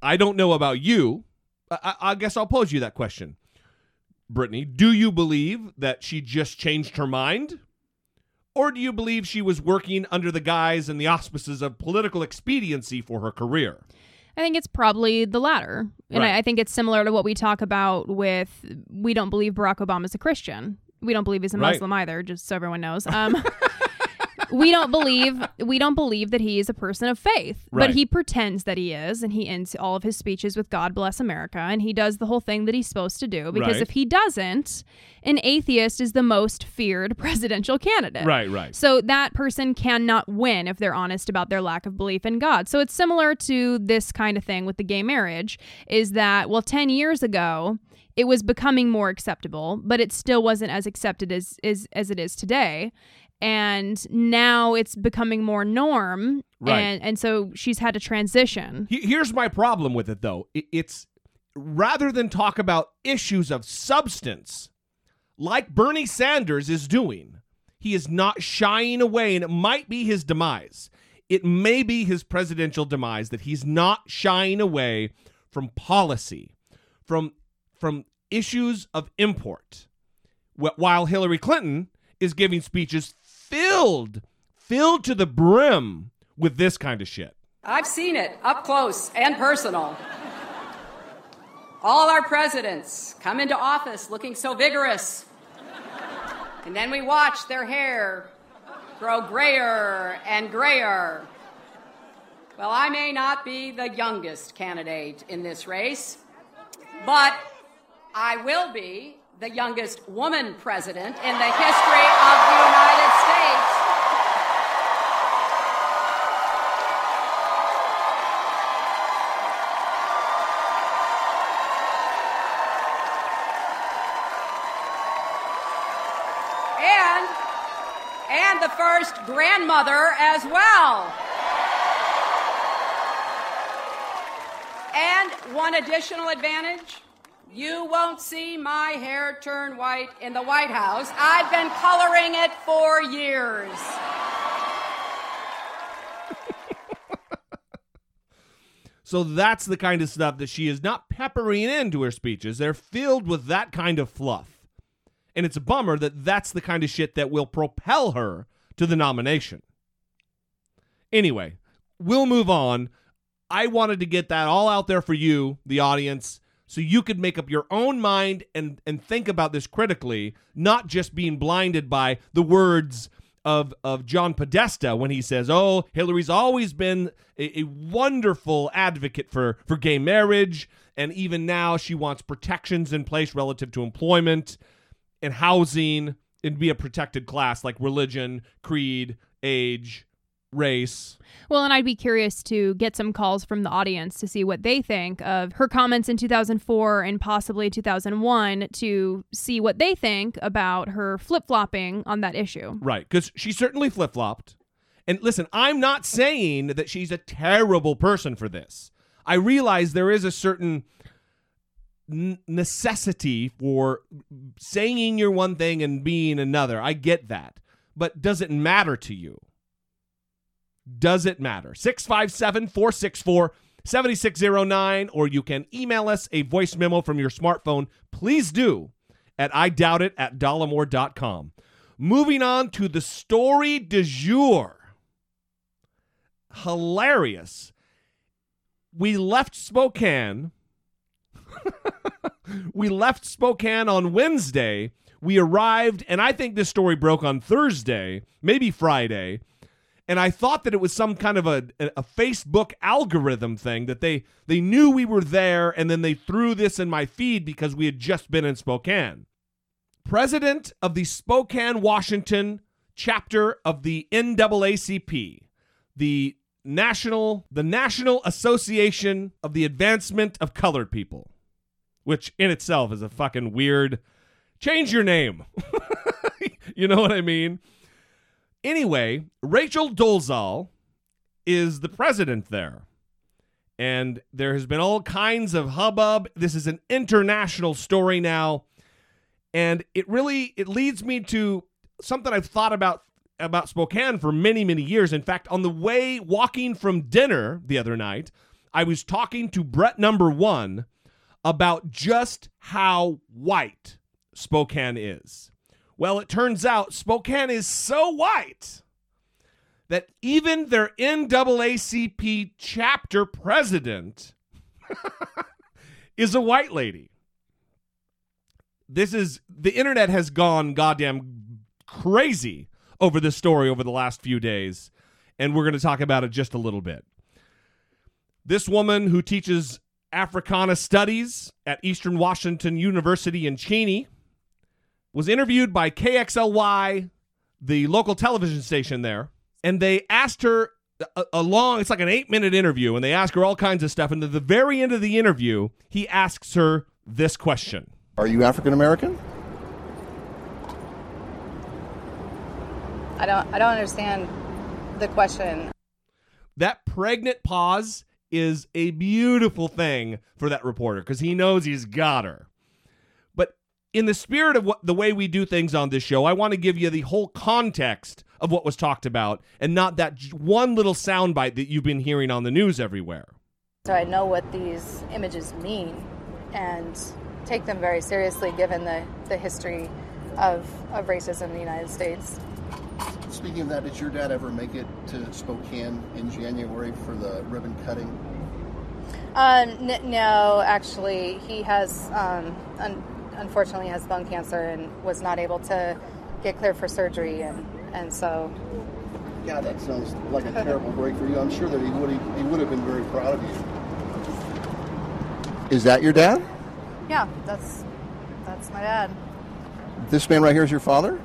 I don't know about you. I guess I'll pose you that question. Brittany, do you believe that she just changed her mind? Or do you believe she was working under the guise and the auspices of political expediency for her career? I think it's probably the latter. And right. I think it's similar to what we talk about with, we don't believe Barack Obama's a Christian. We don't believe he's a Muslim either, just so everyone knows. We don't believe that he is a person of faith, right. But he pretends that he is, and he ends all of his speeches with "God bless America," and he does the whole thing that he's supposed to do, because if he doesn't, an atheist is the most feared presidential candidate. Right. So that person cannot win if they're honest about their lack of belief in God. So it's similar to this kind of thing with the gay marriage, is that, well, 10 years ago, it was becoming more acceptable, but it still wasn't as accepted as it is today. And now it's becoming more norm, and so she's had to transition. Here's my problem with it, though. It's rather than talk about issues of substance, like Bernie Sanders is doing, he is not shying away, and it might be his demise. It may be his presidential demise that he's not shying away from policy, from issues of import, while Hillary Clinton is giving speeches filled to the brim with this kind of shit. I've seen it up close and personal. All our presidents come into office looking so vigorous, and then we watch their hair grow grayer and grayer. Well, I may not be the youngest candidate in this race, but I will be the youngest woman president in the history of the United States. And the first grandmother as well. And one additional advantage. You won't see my hair turn white in the White House. I've been coloring it for years. So that's the kind of stuff that she is not peppering into her speeches. They're filled with that kind of fluff. And it's a bummer that that's the kind of shit that will propel her to the nomination. Anyway, we'll move on. I wanted to get that all out there for you, the audience, so you could make up your own mind and think about this critically, not just being blinded by the words of John Podesta when he says, oh, Hillary's always been a wonderful advocate for gay marriage, and even now she wants protections in place relative to employment and housing and be a protected class like religion, creed, age, race. Well, and I'd be curious to get some calls from the audience to see what they think of her comments in 2004 and possibly 2001, to see what they think about her flip-flopping on that issue. Right, because she certainly flip-flopped. And listen, I'm not saying that she's a terrible person for this. I realize there is a certain necessity for saying you're one thing and being another. I get that. But does it matter to you? Does it matter? 657-464-7609, or you can email us a voice memo from your smartphone. Please do at idoubtit@dollemore.com. Moving on to the story du jour. Hilarious. We left Spokane. We left Spokane on Wednesday. We arrived, and I think this story broke on Thursday, maybe Friday. And I thought that it was some kind of a Facebook algorithm thing, that they knew we were there, and then they threw this in my feed because we had just been in Spokane. President of the Spokane, Washington chapter of the NAACP, the National Association of the Advancement of Colored People, which in itself is a fucking weird, change your name. You know what I mean? Anyway, Rachel Dolezal is the president there, and there has been all kinds of hubbub. This is an international story now, and it leads me to something I've thought about Spokane for many, many years. In fact, on the way walking from dinner the other night, I was talking to Brett number one about just how white Spokane is. Well, it turns out Spokane is so white that even their NAACP chapter president is a white lady. The internet has gone goddamn crazy over this story over the last few days, and we're going to talk about it just a little bit. This woman who teaches Africana studies at Eastern Washington University in Cheney was interviewed by KXLY, the local television station there, and they asked her it's like an 8-minute interview, and they ask her all kinds of stuff, and at the very end of the interview, he asks her this question. Are you African American? I don't understand the question. That pregnant pause is a beautiful thing for that reporter, because he knows he's got her. In the spirit of the way we do things on this show, I want to give you the whole context of what was talked about and not that one little soundbite that you've been hearing on the news everywhere. So I know what these images mean and take them very seriously given the history of racism in the United States. Speaking of that, did your dad ever make it to Spokane in January for the ribbon cutting? No, actually. He has unfortunately has lung cancer and was not able to get cleared for surgery, and so... Yeah, that sounds like a terrible break for you. I'm sure that he would have been very proud of you. Is that your dad? Yeah, that's my dad. This man right here is your father?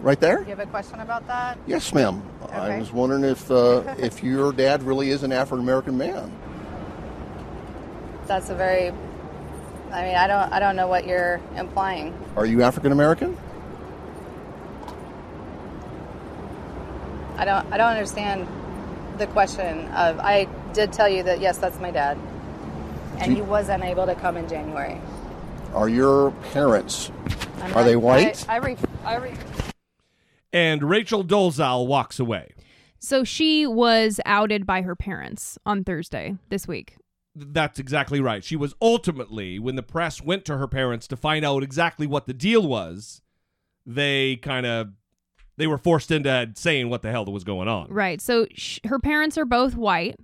Right there? Do you have a question about that? Yes, ma'am. Okay. I was wondering if your dad really is an African-American man. That's a very... I mean, I don't know what you're implying. Are you African American? I don't understand the question. I did tell you that yes, that's my dad, and he was unable to come in January. Are your parents? Are they white? And Rachel Dolezal walks away. So she was outed by her parents on Thursday this week. That's exactly right. She was ultimately, when the press went to her parents to find out exactly what the deal was, they were forced into saying what the hell was going on. Right. So her parents are both white,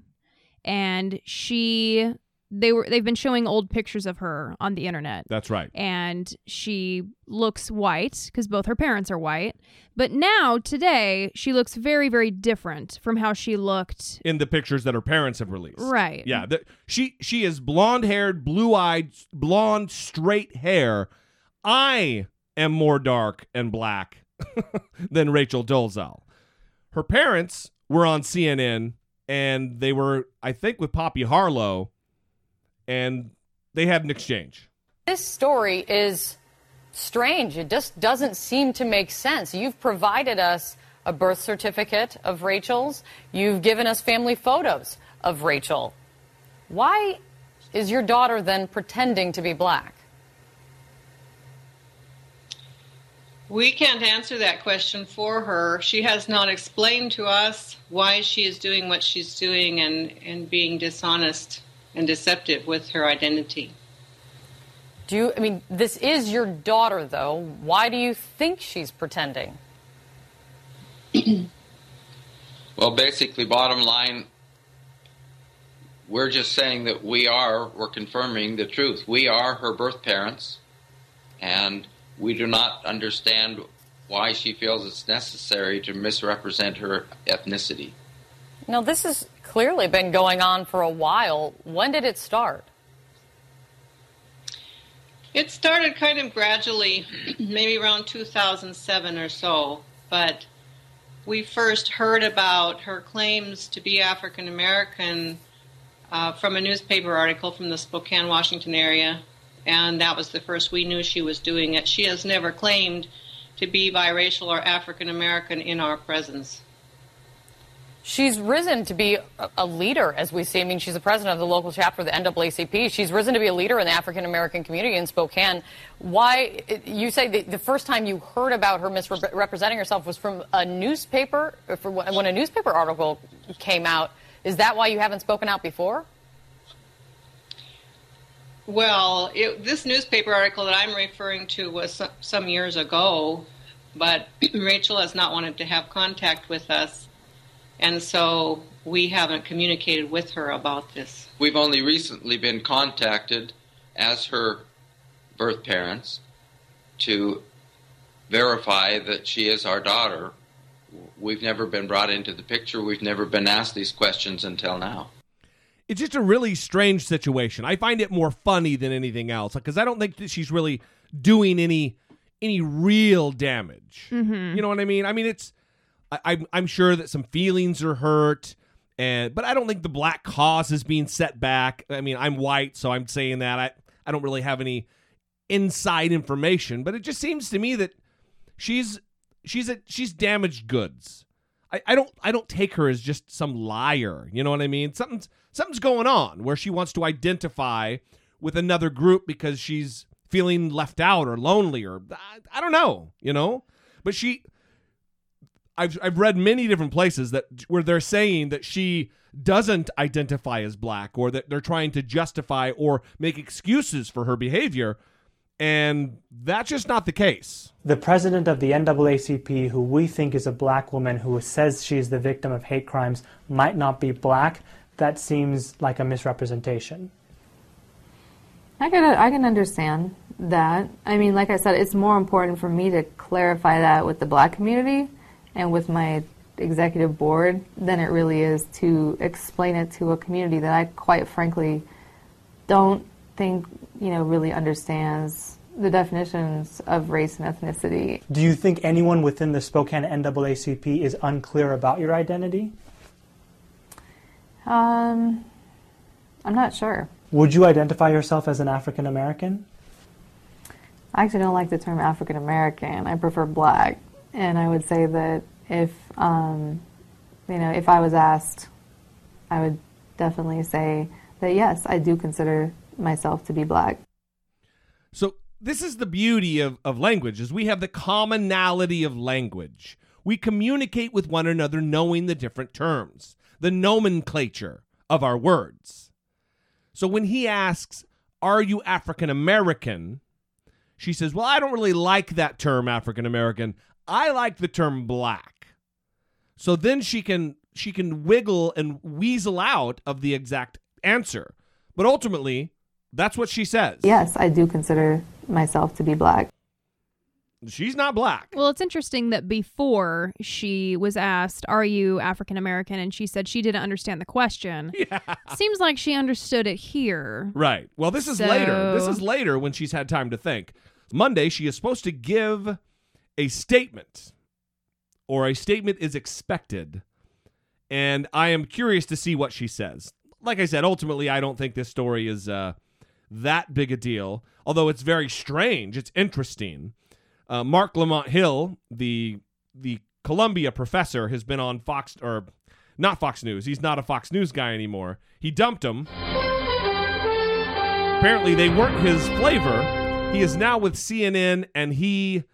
and they've been showing old pictures of her on the internet. That's right. And she looks white because both her parents are white. But now, today, she looks very, very different from how she looked in the pictures that her parents have released. Right. Yeah. She is blonde-haired, blue-eyed, blonde, straight hair. I am more dark and black than Rachel Dolezal. Her parents were on CNN, and they were, I think, with Poppy Harlow, and they had an exchange. This story is strange. It just doesn't seem to make sense. You've provided us a birth certificate of Rachel's. You've given us family photos of Rachel. Why is your daughter then pretending to be black? We can't answer that question for her. She has not explained to us why she is doing what she's doing and being dishonest and deceptive with her identity. This is your daughter, though. Why do you think she's pretending? Well, basically, bottom line, we're just saying that we're confirming the truth. We are her birth parents, and we do not understand why she feels it's necessary to misrepresent her ethnicity. Now, this has clearly been going on for a while. When did it start? It started kind of gradually, maybe around 2007 or so. But we first heard about her claims to be African American from a newspaper article from the Spokane, Washington area. And that was the first we knew she was doing it. She has never claimed to be biracial or African American in our presence. She's risen to be a leader, as we see. I mean, she's the president of the local chapter of the NAACP. She's risen to be a leader in the African-American community in Spokane. Why, you say the first time you heard about her misrepresenting herself was from a newspaper, when a newspaper article came out. Is that why you haven't spoken out before? Well, this newspaper article that I'm referring to was some years ago, but Rachel has not wanted to have contact with us. And so we haven't communicated with her about this. We've only recently been contacted as her birth parents to verify that she is our daughter. We've never been brought into the picture. We've never been asked these questions until now. It's just a really strange situation. I find it more funny than anything else because I don't think that she's really doing any real damage. Mm-hmm. You know what I mean? I mean, it's... I'm sure that some feelings are hurt, but I don't think the black cause is being set back. I mean, I'm white, so I'm saying that. I don't really have any inside information, but it just seems to me that she's damaged goods. I don't take her as just some liar. You know what I mean? Something's going on where she wants to identify with another group because she's feeling left out or lonely or I don't know. You know, but she. I've read many different places where they're saying that she doesn't identify as black or that they're trying to justify or make excuses for her behavior, and that's just not the case. The president of the NAACP, who we think is a black woman who says she's the victim of hate crimes, might not be black. That seems like a misrepresentation. I can understand that. I mean, like I said, it's more important for me to clarify that with the black community and with my executive board than it really is to explain it to a community that I quite frankly don't think, really understands the definitions of race and ethnicity. Do you think anyone within the Spokane NAACP is unclear about your identity? I'm not sure. Would you identify yourself as an African American? I actually don't like the term African American. I prefer black. And I would say that if, if I was asked, I would definitely say that, yes, I do consider myself to be black. So this is the beauty of language, is we have the commonality of language. We communicate with one another knowing the different terms, the nomenclature of our words. So when he asks, are you African American? She says, well, I don't really like that term, African American. I like the term black. So then she can wiggle and weasel out of the exact answer. But ultimately, that's what she says. Yes, I do consider myself to be black. She's not black. Well, it's interesting that before she was asked, are you African American? And she said she didn't understand the question. Yeah. Seems like she understood it here. Right. Well, this is later. This is later when she's had time to think. Monday, she is supposed to give a statement, or a statement is expected. And I am curious to see what she says. Like I said, ultimately, I don't think this story is that big a deal, although it's very strange. It's interesting. Mark Lamont Hill, the Columbia professor, has been on Fox, or not Fox News. He's not a Fox News guy anymore. He dumped him. Apparently, they weren't his flavor. He is now with CNN, and he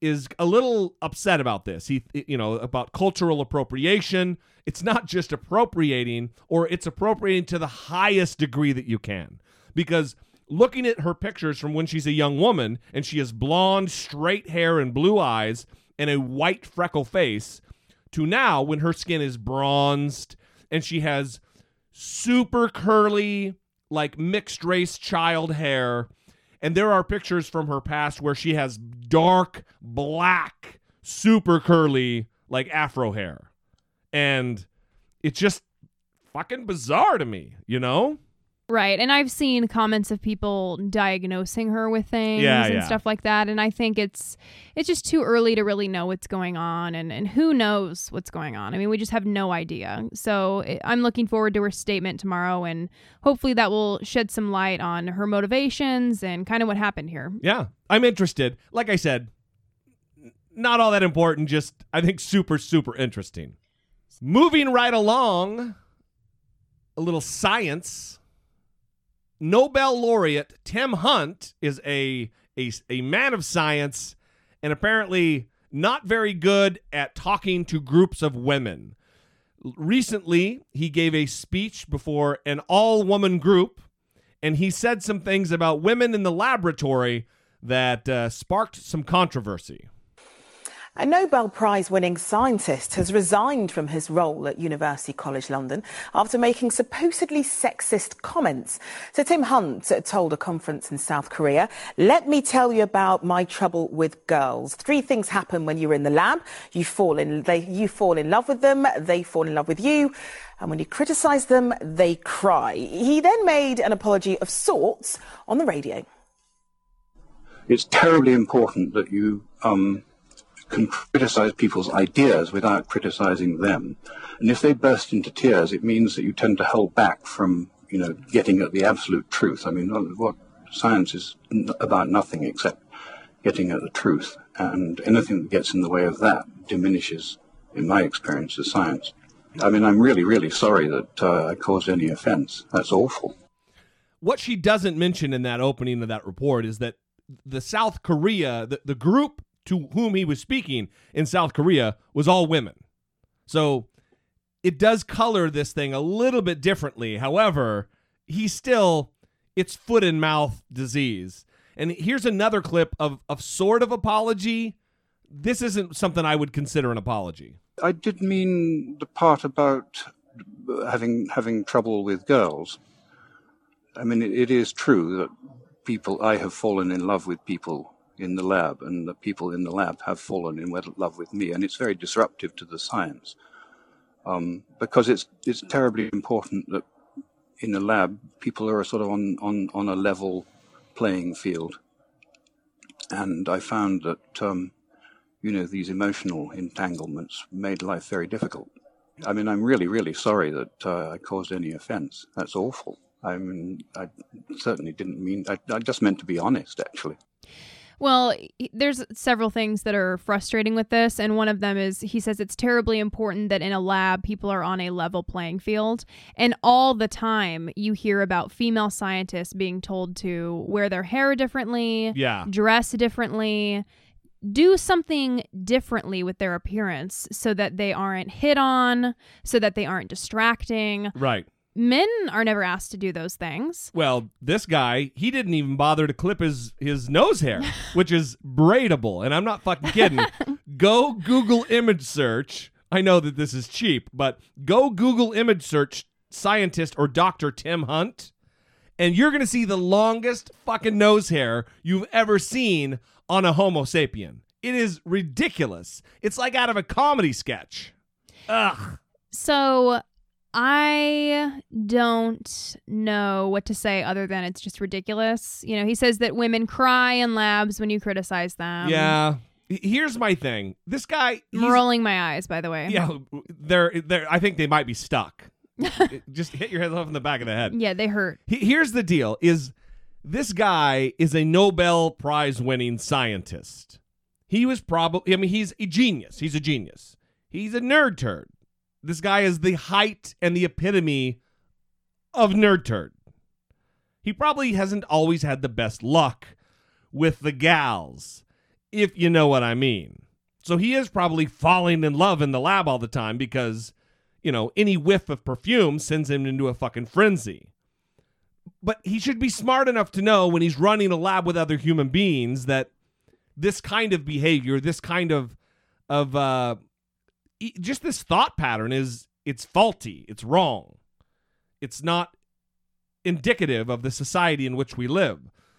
is a little upset about this. He, you know, about cultural appropriation. It's not just appropriating, or it's appropriating to the highest degree that you can, because looking at her pictures from when she's a young woman, and she has blonde, straight hair and blue eyes and a white freckle face, to now when her skin is bronzed and she has super curly, like mixed race child hair. And there are pictures from her past where she has dark, black, super curly, like afro hair. And it's just fucking bizarre to me, you know? Right, and I've seen comments of people diagnosing her with things stuff like that, and I think it's just too early to really know what's going on, and who knows what's going on. I mean, we just have no idea. So I'm looking forward to her statement tomorrow, and hopefully that will shed some light on her motivations and kind of what happened here. Yeah, I'm interested. Like I said, not all that important, just I think super, super interesting. Moving right along, a little science. Nobel laureate Tim Hunt is a man of science, and apparently not very good at talking to groups of women. Recently, he gave a speech before an all-woman group, and he said some things about women in the laboratory that sparked some controversy. A Nobel Prize-winning scientist has resigned from his role at University College London after making supposedly sexist comments. So Tim Hunt told a conference in South Korea, "Let me tell you about my trouble with girls. Three things happen when you're in the lab. You fall in love with them, they fall in love with you, and when you criticize them, they cry." He then made an apology of sorts on the radio. It's terribly important that you can criticize people's ideas without criticizing them. And if they burst into tears, it means that you tend to hold back from, you know, getting at the absolute truth. I mean, what science is about nothing except getting at the truth. And anything that gets in the way of that diminishes, in my experience, the science. I mean, I'm really, really sorry that I caused any offense. That's awful. What she doesn't mention in that opening of that report is that the South Korea, the group to whom he was speaking in South Korea was all women. So it does color this thing a little bit differently. However, it's foot and mouth disease. And here's another clip of sort of apology. This isn't something I would consider an apology. I did mean the part about having trouble with girls. I mean, it is true that I have fallen in love with people in the lab, and the people in the lab have fallen in love with me, and it's very disruptive to the science because it's terribly important that in the lab people are sort of on a level playing field. And I found that these emotional entanglements made life very difficult. I mean, I'm really, really sorry that I caused any offense. That's awful. I mean, I certainly didn't mean. I just meant to be honest, actually. Well, there's several things that are frustrating with this, and one of them is he says it's terribly important that in a lab people are on a level playing field, and all the time you hear about female scientists being told to wear their hair differently, dress differently, do something differently with their appearance so that they aren't hit on, so that they aren't distracting. Right. men are never asked to do those things. Well, this guy, he didn't even bother to clip his nose hair, which is braidable. And I'm not fucking kidding. Go Google image search. I know that this is cheap, but go Google image search scientist or Dr. Tim Hunt, and you're going to see the longest fucking nose hair you've ever seen on a Homo sapien. It is ridiculous. It's like out of a comedy sketch. Ugh. So I don't know what to say other than it's just ridiculous. You know, he says that women cry in labs when you criticize them. Yeah. Here's my thing. This guy... I'm rolling my eyes, by the way. Yeah. They're I think they might be stuck. Just hit your head off in the back of the head. Yeah, they hurt. Here's the deal is this guy is a Nobel Prize winning scientist. He was probably... I mean, he's a genius. He's a genius. He's a nerd turd. This guy is the height and the epitome of nerd turd. He probably hasn't always had the best luck with the gals, if you know what I mean. So he is probably falling in love in the lab all the time because, you know, any whiff of perfume sends him into a fucking frenzy. But he should be smart enough to know when he's running a lab with other human beings that this kind of behavior, this kind of just this thought pattern it's faulty, it's wrong. It's not indicative of the society in which we live,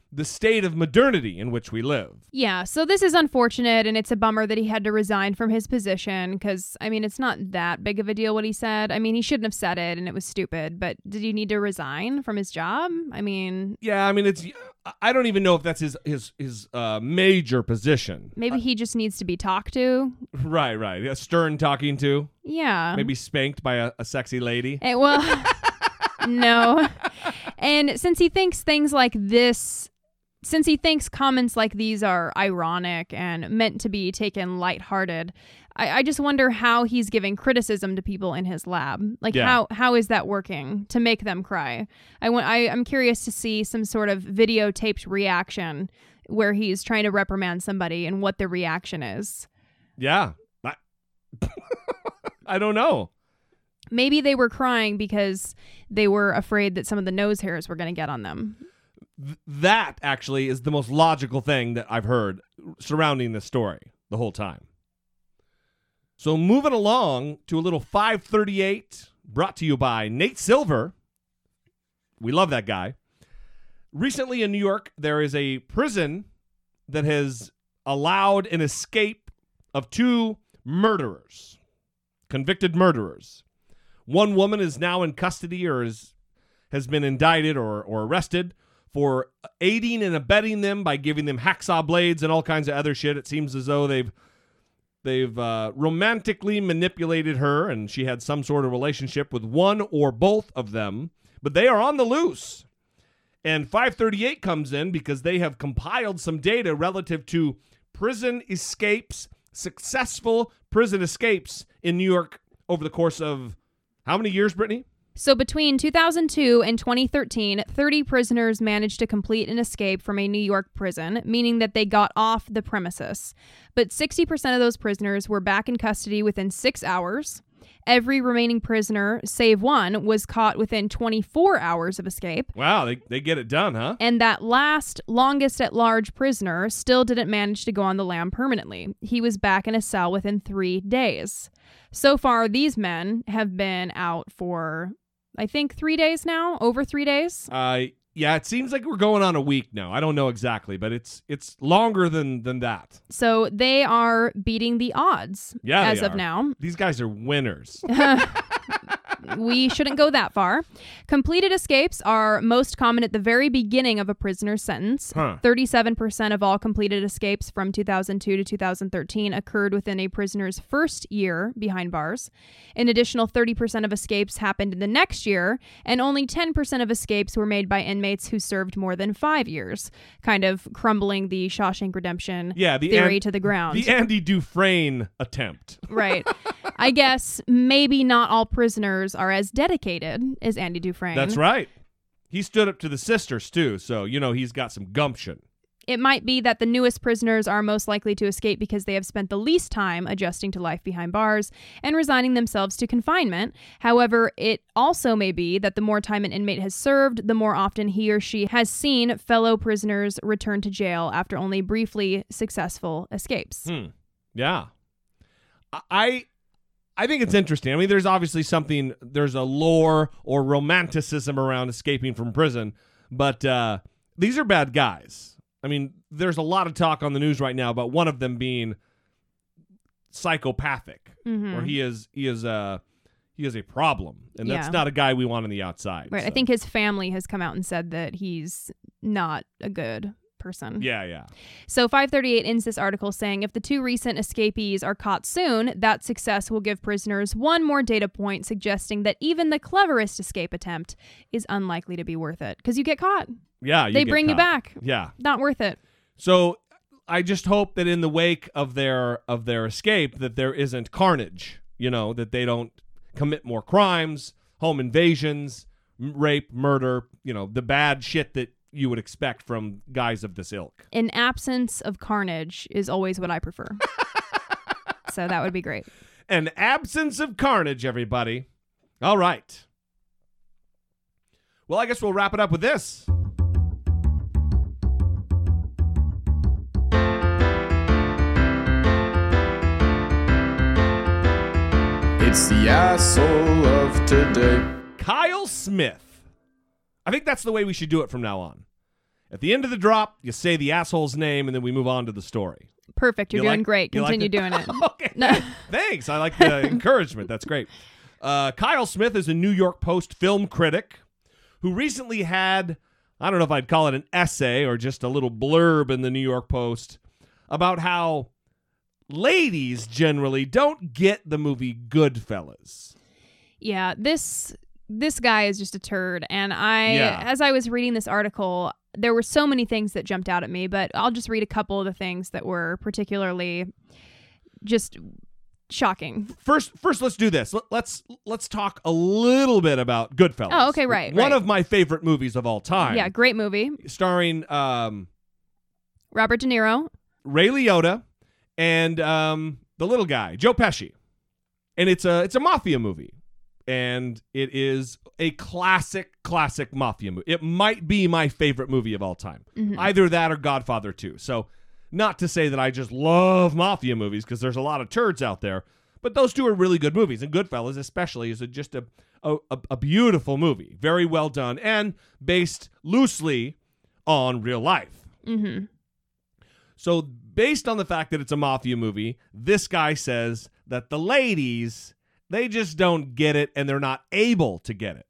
the state of modernity in which we live. Yeah, so this is unfortunate, and it's a bummer that he had to resign from his position because, I mean, it's not that big of a deal what he said. I mean, he shouldn't have said it, and it was stupid, but did he need to resign from his job? I mean... Yeah, I mean, it's... I don't even know if that's his major position. Maybe he just needs to be talked to. Right. A stern talking to. Yeah. Maybe spanked by a sexy lady. Well, no. And since he thinks comments like these are ironic and meant to be taken lighthearted, I just wonder how he's giving criticism to people in his lab. Like, how is that working to make them cry? I'm curious to see some sort of videotaped reaction where he's trying to reprimand somebody and what the reaction is. Yeah. I don't know. Maybe they were crying because they were afraid that some of the nose hairs were going to get on them. That actually is the most logical thing that I've heard surrounding this story the whole time. So moving along to a little 538 brought to you by Nate Silver. We love that guy. Recently in New York, there is a prison that has allowed an escape of two murderers, convicted murderers. One woman is now in custody or has been indicted or arrested for aiding and abetting them by giving them hacksaw blades and all kinds of other shit. It seems as though they've romantically manipulated her, and she had some sort of relationship with one or both of them. But they are on the loose. And 538 comes in because they have compiled some data relative to prison escapes, successful prison escapes in New York over the course of... How many years, Brittany? So between 2002 and 2013, 30 prisoners managed to complete an escape from a New York prison, meaning that they got off the premises. But 60% of those prisoners were back in custody within 6 hours. Every remaining prisoner, save one, was caught within 24 hours of escape. Wow, they get it done, huh? And that last, longest at large prisoner still didn't manage to go on the lam permanently. He was back in a cell within 3 days. So far, these men have been out for, I think, 3 days now, over 3 days. Yeah, it seems like we're going on a week now. I don't know exactly, but it's longer than that. So they are beating the odds as of now. These guys are winners. We shouldn't go that far. Completed escapes are most common at the very beginning of a prisoner's sentence. 37% of all completed escapes from 2002 to 2013 occurred within a prisoner's first year behind bars. An additional 30% of escapes happened in the next year, and only 10% of escapes were made by inmates who served more than 5 years, kind of crumbling the Shawshank Redemption theory to the ground. The Andy Dufresne attempt. Right. I guess maybe not all prisoners are as dedicated as Andy Dufresne. That's right. He stood up to the sisters, too, so, you know, he's got some gumption. It might be that the newest prisoners are most likely to escape because they have spent the least time adjusting to life behind bars and resigning themselves to confinement. However, it also may be that the more time an inmate has served, the more often he or she has seen fellow prisoners return to jail after only briefly successful escapes. Yeah. I think it's interesting. I mean, there's obviously something, there's a lore or romanticism around escaping from prison, but these are bad guys. I mean, there's a lot of talk on the news right now about one of them being psychopathic, or he is a problem, and that's not a guy we want on the outside. Right. So. I think his family has come out and said that he's not a good person. So 538 ends this article saying, if the two recent escapees are caught soon, that success will give prisoners one more data point suggesting that even the cleverest escape attempt is unlikely to be worth it. Because you get caught. Yeah, they bring you back. Yeah. Not worth it. So I just hope that in the wake of their escape that there isn't carnage, you know, that they don't commit more crimes, home invasions, rape, murder, you know, the bad shit that you would expect from guys of this ilk. An absence of carnage is always what I prefer. So that would be great. An absence of carnage, everybody. All right. Well, I guess we'll wrap it up with this. It's the asshole of today. Kyle Smith. I think that's the way we should do it from now on. At the end of the drop, you say the asshole's name, and then we move on to the story. Perfect. You're doing great. Continue doing it. Okay. No. Thanks. I like the encouragement. That's great. Kyle Smith is a New York Post film critic who recently had, I don't know if I'd call it an essay or just a little blurb in the New York Post about how ladies generally don't get the movie Goodfellas. Yeah, This guy is just a turd, and as I was reading this article, there were so many things that jumped out at me, but I'll just read a couple of the things that were particularly just shocking. First, let's do this. Let's talk a little bit about Goodfellas. Oh, okay, right. One of my favorite movies of all time. Yeah, great movie. Starring Robert De Niro, Ray Liotta, and the little guy, Joe Pesci. And it's a mafia movie. And it is a classic mafia movie. It might be my favorite movie of all time. Mm-hmm. Either that or Godfather 2. So not to say that I just love mafia movies, because there's a lot of turds out there. But those two are really good movies. And Goodfellas especially is just a beautiful movie. Very well done. And based loosely on real life. Mm-hmm. So based on the fact that it's a mafia movie, this guy says that the ladies... they just don't get it, and they're not able to get it.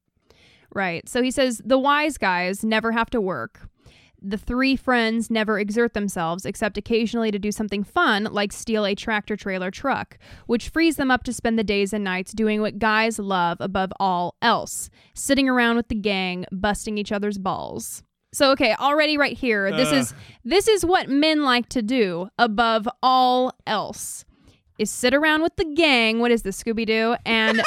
Right. So he says, the wise guys never have to work. The three friends never exert themselves, except occasionally to do something fun, like steal a tractor-trailer truck, which frees them up to spend the days and nights doing what guys love above all else, sitting around with the gang, busting each other's balls. So, okay, already right here, this is what men like to do above all else. Is sit around with the gang, what is this, Scooby-Doo, and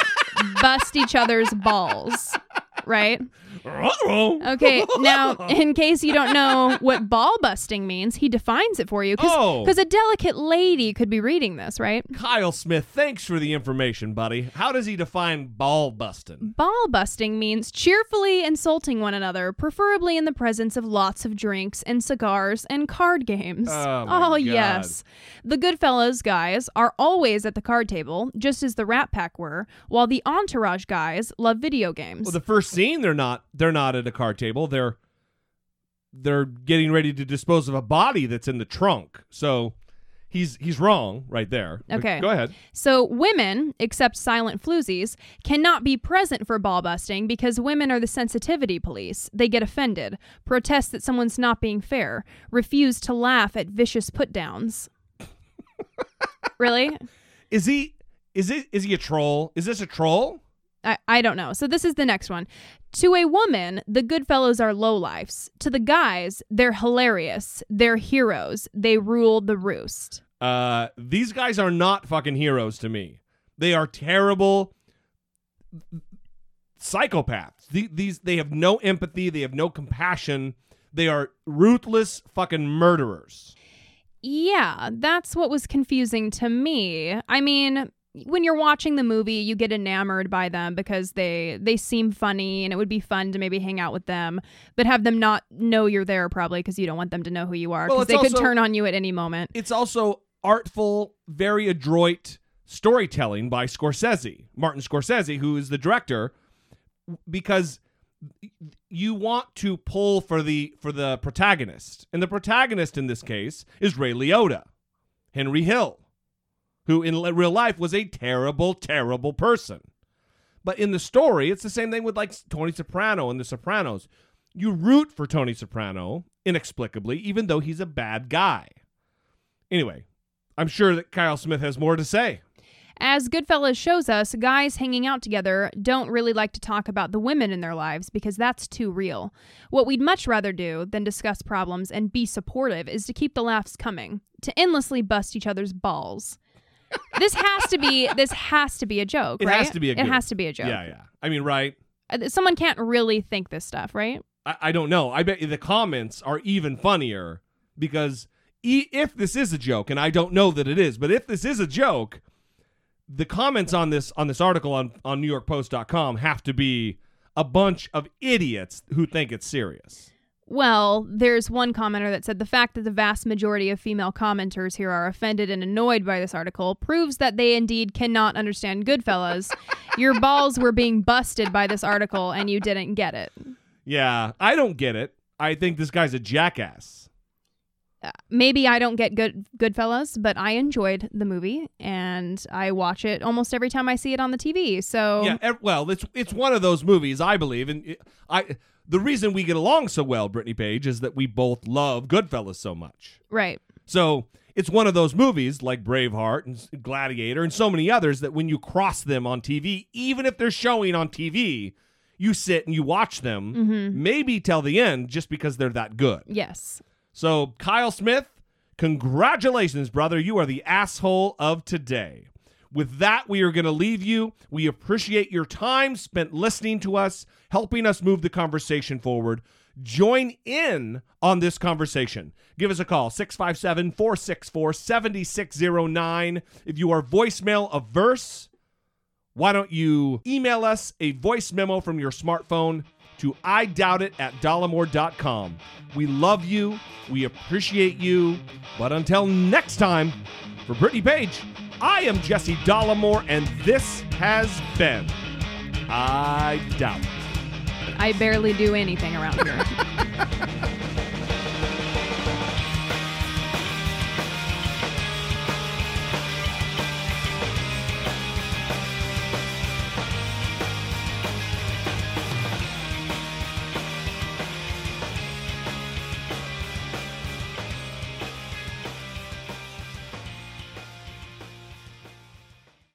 bust each other's balls, right? Okay, now, in case you don't know what ball busting means, he defines it for you, because a delicate lady could be reading this, right? Kyle Smith, thanks for the information, buddy. How does he define ball busting? Ball busting means cheerfully insulting one another, preferably in the presence of lots of drinks and cigars and card games. Oh yes. The Goodfellas guys are always at the card table, just as the Rat Pack were, while the Entourage guys love video games. Well, the first scene, they're not at a card table. They're getting ready to dispose of a body that's in the trunk. So he's wrong right there. Okay. Go ahead. So women, except silent floozies, cannot be present for ball busting because women are the sensitivity police. They get offended, protest that someone's not being fair, refuse to laugh at vicious put-downs. Really? Is he a troll? Is this a troll? I don't know. So this is the next one. To a woman, the Goodfellas are lowlifes. To the guys, they're hilarious. They're heroes. They rule the roost. These guys are not fucking heroes to me. They are terrible psychopaths. They have no empathy. They have no compassion. They are ruthless fucking murderers. Yeah, that's what was confusing to me. I mean, when you're watching the movie, you get enamored by them because they seem funny and it would be fun to maybe hang out with them, but have them not know you're there probably because you don't want them to know who you are because they could turn on you at any moment. It's also artful, very adroit storytelling by Scorsese, Martin Scorsese, who is the director, because you want to pull for the protagonist. And the protagonist in this case is Ray Liotta, Henry Hill, who in real life was a terrible, terrible person. But in the story, it's the same thing with like Tony Soprano and The Sopranos. You root for Tony Soprano inexplicably, even though he's a bad guy. Anyway, I'm sure that Kyle Smith has more to say. As Goodfellas shows us, guys hanging out together don't really like to talk about the women in their lives because that's too real. What we'd much rather do than discuss problems and be supportive is to keep the laughs coming, to endlessly bust each other's balls. This has to be a joke, right? It has to be a joke. Yeah. I mean, right? Someone can't really think this stuff, right? I don't know. I bet the comments are even funnier because if this is a joke, and I don't know that it is, but if this is a joke, the comments on this article on NewYorkPost.com have to be a bunch of idiots who think it's serious. Well, there's one commenter that said the fact that the vast majority of female commenters here are offended and annoyed by this article proves that they indeed cannot understand Goodfellas. Your balls were being busted by this article and you didn't get it. Yeah, I don't get it. I think this guy's a jackass. Maybe I don't get Goodfellas, but I enjoyed the movie and I watch it almost every time I see it on the TV. So yeah, well, it's one of those movies, I believe, and the reason we get along so well, Brittany Page, is that we both love Goodfellas so much. Right. So it's one of those movies like Braveheart and Gladiator and so many others that when you cross them on TV, even if they're showing on TV, you sit and you watch them, maybe till the end, just because they're that good. Yes. So Kyle Smith, congratulations, brother. You are the asshole of today. With that, we are going to leave you. We appreciate your time spent listening to us, helping us move the conversation forward. Join in on this conversation. Give us a call, 657-464-7609. If you are voicemail averse, why don't you email us a voice memo from your smartphone to idoubtit@dollemore.com. We love you. We appreciate you. But until next time, for Brittany Page, I am Jesse Dollemore, and this has been I Doubt It. I barely do anything around here.